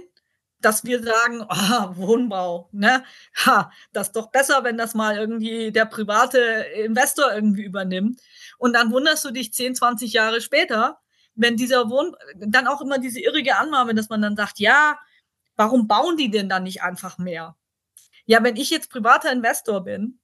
dass wir sagen, oh, Wohnbau, ne? Ha, das ist doch besser, wenn das mal irgendwie der private Investor irgendwie übernimmt. Und dann wunderst du dich 10, 20 Jahre später, wenn dann auch immer diese irrige Annahme, dass man dann sagt, ja, warum bauen die denn dann nicht einfach mehr? Ja, wenn ich jetzt privater Investor bin,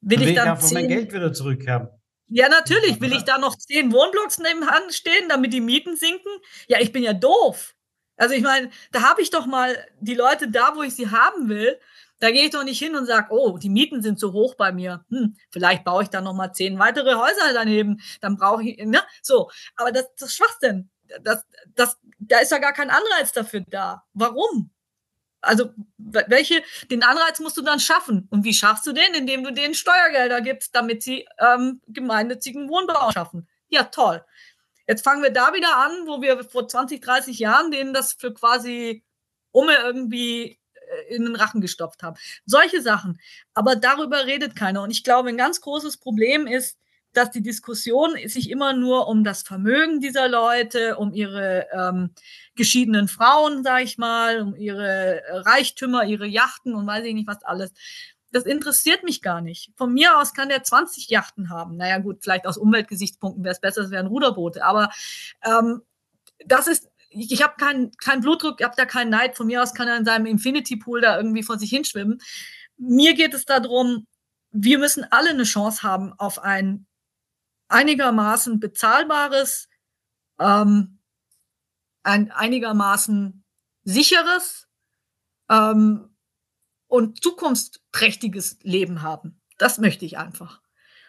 will ich dann mein Geld wieder zurückhaben. Ja, natürlich. Will ich da noch 10 Wohnblocks nebenan stehen, damit die Mieten sinken? Ja, ich bin ja doof. Also ich meine, da habe ich doch mal die Leute da, wo ich sie haben will, da gehe ich doch nicht hin und sage, oh, die Mieten sind so hoch bei mir. Vielleicht baue ich da noch mal 10 weitere Häuser daneben. Dann brauche ich, ne? So, aber das ist Schwachsinn. Da ist ja gar kein Anreiz dafür da. Warum? Also den Anreiz musst du dann schaffen. Und wie schaffst du den? Indem du denen Steuergelder gibst, damit sie gemeinnützigen Wohnbau schaffen. Ja, toll. Jetzt fangen wir da wieder an, wo wir vor 20, 30 Jahren denen das für quasi irgendwie in den Rachen gestopft haben. Solche Sachen. Aber darüber redet keiner. Und ich glaube, ein ganz großes Problem ist, dass die Diskussion sich immer nur um das Vermögen dieser Leute, um ihre geschiedenen Frauen, sage ich mal, um ihre Reichtümer, ihre Yachten und weiß ich nicht was alles. Das interessiert mich gar nicht. Von mir aus kann der 20 Yachten haben. Naja gut, vielleicht aus Umweltgesichtspunkten wäre es besser, es wären Ruderboote. Aber das ist, ich habe keinen Blutdruck, ich habe da keinen Neid. Von mir aus kann er in seinem Infinity-Pool da irgendwie vor sich hinschwimmen. Mir geht es darum, wir müssen alle eine Chance haben auf ein einigermaßen bezahlbares, ein einigermaßen sicheres und zukunftsträchtiges Leben haben. Das möchte ich einfach.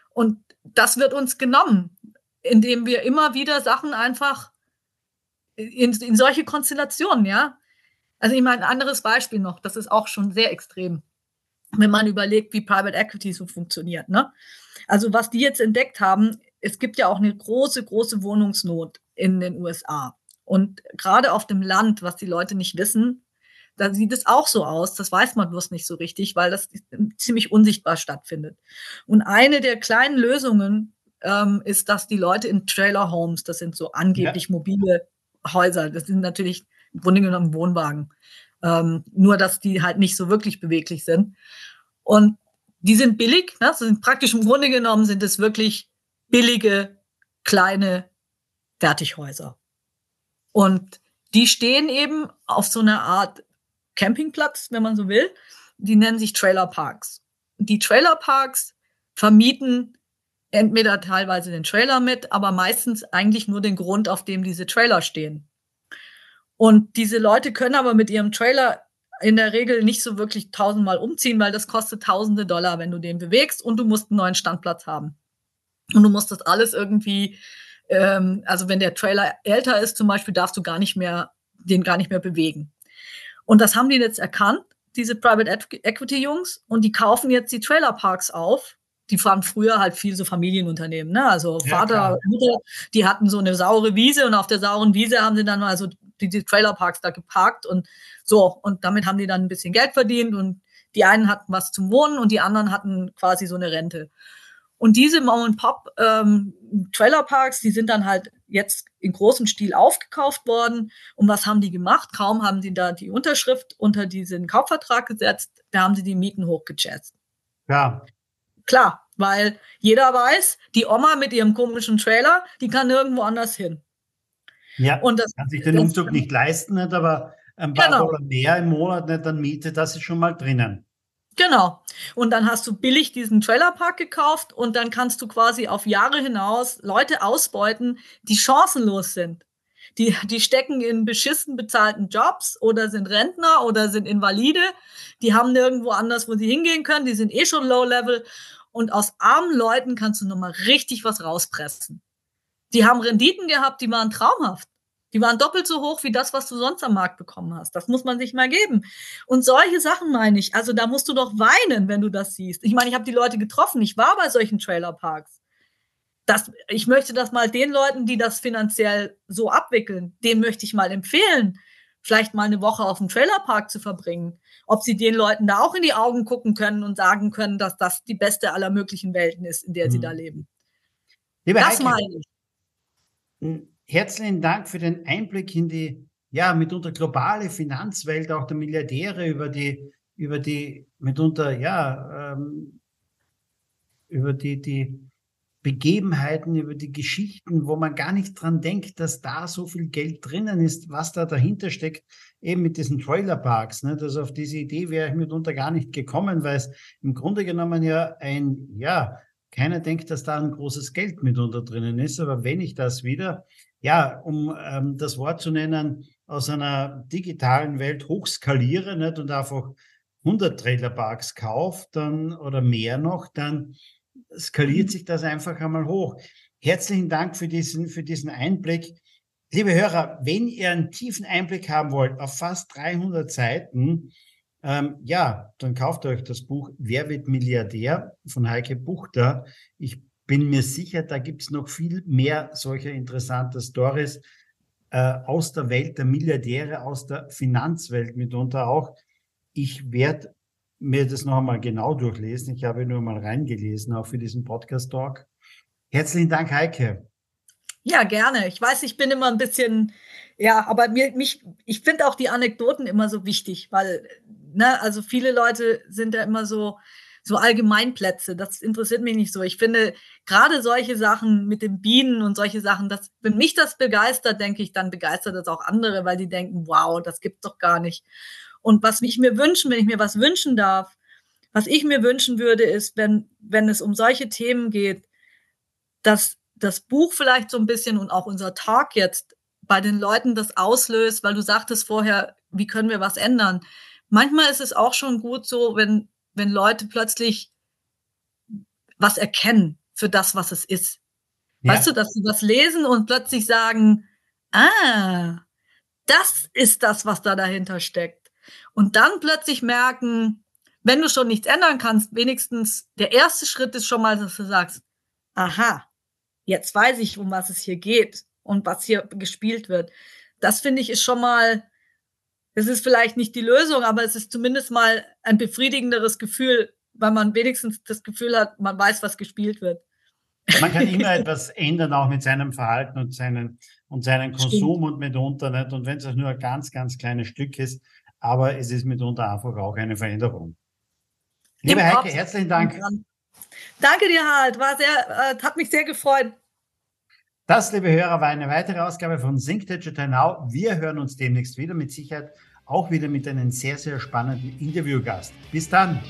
Und das wird uns genommen, indem wir immer wieder Sachen einfach in solche Konstellationen, ja. Also ich meine, ein anderes Beispiel noch, das ist auch schon sehr extrem, wenn man überlegt, wie Private Equity so funktioniert, ne? Also was die jetzt entdeckt haben, es gibt ja auch eine große, große Wohnungsnot in den USA. Und gerade auf dem Land, was die Leute nicht wissen, da sieht es auch so aus, das weiß man bloß nicht so richtig, weil das ziemlich unsichtbar stattfindet. Und eine der kleinen Lösungen ist, dass die Leute in Trailer Homes, das sind so angeblich mobile Häuser, das sind natürlich im Grunde genommen Wohnwagen, nur dass die halt nicht so wirklich beweglich sind. Und die sind billig, ne? Das sind praktisch im Grunde genommen sind es wirklich billige, kleine Fertighäuser. Und die stehen eben auf so einer Art Campingplatz, wenn man so will. Die nennen sich Trailerparks. Die Trailerparks vermieten entweder teilweise den Trailer mit, aber meistens eigentlich nur den Grund, auf dem diese Trailer stehen. Und diese Leute können aber mit ihrem Trailer in der Regel nicht so wirklich 1000-mal umziehen, weil das kostet tausende $, wenn du den bewegst, und du musst einen neuen Standplatz haben. Und du musst das alles irgendwie, also wenn der Trailer älter ist zum Beispiel, darfst du den gar nicht mehr bewegen. Und das haben die jetzt erkannt, diese Private Equity Jungs, und die kaufen jetzt die Trailerparks auf. Die waren früher halt viel so Familienunternehmen, ne? Also ja, Vater, Mutter, die hatten so eine saure Wiese, und auf der sauren Wiese haben sie dann mal so die Trailerparks da geparkt und so. Und damit haben die dann ein bisschen Geld verdient, und die einen hatten was zum Wohnen und die anderen hatten quasi so eine Rente. Und diese Mom-and-Pop-Trailerparks, die sind dann halt jetzt in großem Stil aufgekauft worden. Und was haben die gemacht? Kaum haben sie da die Unterschrift unter diesen Kaufvertrag gesetzt, da haben sie die Mieten hochgejazzt. Ja. Klar, weil jeder weiß, die Oma mit ihrem komischen Trailer, die kann nirgendwo anders hin. Ja, und das kann sich den Umzug nicht leisten, nicht, aber ein paar Dollar mehr im Monat nicht an Miete, das ist schon mal drinnen. Genau. Und dann hast du billig diesen Trailerpark gekauft, und dann kannst du quasi auf Jahre hinaus Leute ausbeuten, die chancenlos sind. Die stecken in beschissen bezahlten Jobs oder sind Rentner oder sind Invalide. Die haben nirgendwo anders, wo sie hingehen können. Die sind eh schon low-level. Und aus armen Leuten kannst du nochmal richtig was rauspressen. Die haben Renditen gehabt, die waren traumhaft. Die waren doppelt so hoch wie das, was du sonst am Markt bekommen hast. Das muss man sich mal geben. Und solche Sachen meine ich. Also da musst du doch weinen, wenn du das siehst. Ich meine, ich habe die Leute getroffen. Ich war bei solchen Trailerparks. Ich möchte das mal den Leuten, die das finanziell so abwickeln, denen möchte ich mal empfehlen, vielleicht mal eine Woche auf dem Trailerpark zu verbringen. Ob sie den Leuten da auch in die Augen gucken können und sagen können, dass das die beste aller möglichen Welten ist, in der sie da leben. Liebe das Heike, meine ich. Herzlichen Dank für den Einblick in die, ja, mitunter globale Finanzwelt, auch der Milliardäre, über die mitunter, ja, über die Begebenheiten, über die Geschichten, wo man gar nicht dran denkt, dass da so viel Geld drinnen ist, was da dahinter steckt, eben mit diesen Trailerparks. Ne? Also auf diese Idee wäre ich mitunter gar nicht gekommen, weil es im Grunde genommen keiner denkt, dass da ein großes Geld mitunter drinnen ist. Aber wenn ich das wieder, ja, um das Wort zu nennen, aus einer digitalen Welt hochskaliere, nicht, und einfach 100 Trailerparks kaufe dann, oder mehr noch, dann skaliert sich das einfach einmal hoch. Herzlichen Dank für diesen Einblick. Liebe Hörer, wenn ihr einen tiefen Einblick haben wollt, auf fast 300 Seiten, dann kauft euch das Buch Wer wird Milliardär von Heike Buchter. Ich bin mir sicher, da gibt es noch viel mehr solcher interessanter Stories aus der Welt der Milliardäre, aus der Finanzwelt mitunter auch. Ich werde mir das noch einmal genau durchlesen. Ich habe nur mal reingelesen, auch für diesen Podcast-Talk. Herzlichen Dank, Heike. Ja, gerne. Ich weiß, ich bin immer ein bisschen, ja, aber ich finde auch die Anekdoten immer so wichtig, weil, ne, also viele Leute sind da immer so Allgemeinplätze, das interessiert mich nicht so. Ich finde gerade solche Sachen mit den Bienen und solche Sachen, das, wenn mich das begeistert, denke ich, dann begeistert das auch andere, weil die denken, wow, das gibt's doch gar nicht. Und was ich mir wünschen, wenn ich mir was wünschen darf, was ich mir wünschen würde, ist, wenn es um solche Themen geht, dass das Buch vielleicht so ein bisschen und auch unser Talk jetzt bei den Leuten das auslöst, weil du sagtest vorher, wie können wir was ändern? Manchmal ist es auch schon gut so, wenn Leute plötzlich was erkennen für das, was es ist. Ja. Weißt du, dass sie das lesen und plötzlich sagen, ah, das ist das, was da dahinter steckt. Und dann plötzlich merken, wenn du schon nichts ändern kannst, wenigstens der erste Schritt ist schon mal, dass du sagst, aha, jetzt weiß ich, um was es hier geht und was hier gespielt wird. Das finde ich ist schon mal, es ist vielleicht nicht die Lösung, aber es ist zumindest mal ein befriedigenderes Gefühl, weil man wenigstens das Gefühl hat, man weiß, was gespielt wird. Man kann immer etwas ändern, auch mit seinem Verhalten und seinen Konsum und mitunter nicht. Und wenn es auch nur ein ganz, ganz kleines Stück ist, aber es ist mitunter einfach auch eine Veränderung. Liebe Heike, herzlichen Dank. Danke dir, Harald. Hat mich sehr gefreut. Das, liebe Hörer, war eine weitere Ausgabe von Think Digital Now. Wir hören uns demnächst wieder, mit Sicherheit auch wieder mit einem sehr, sehr spannenden Interviewgast. Bis dann.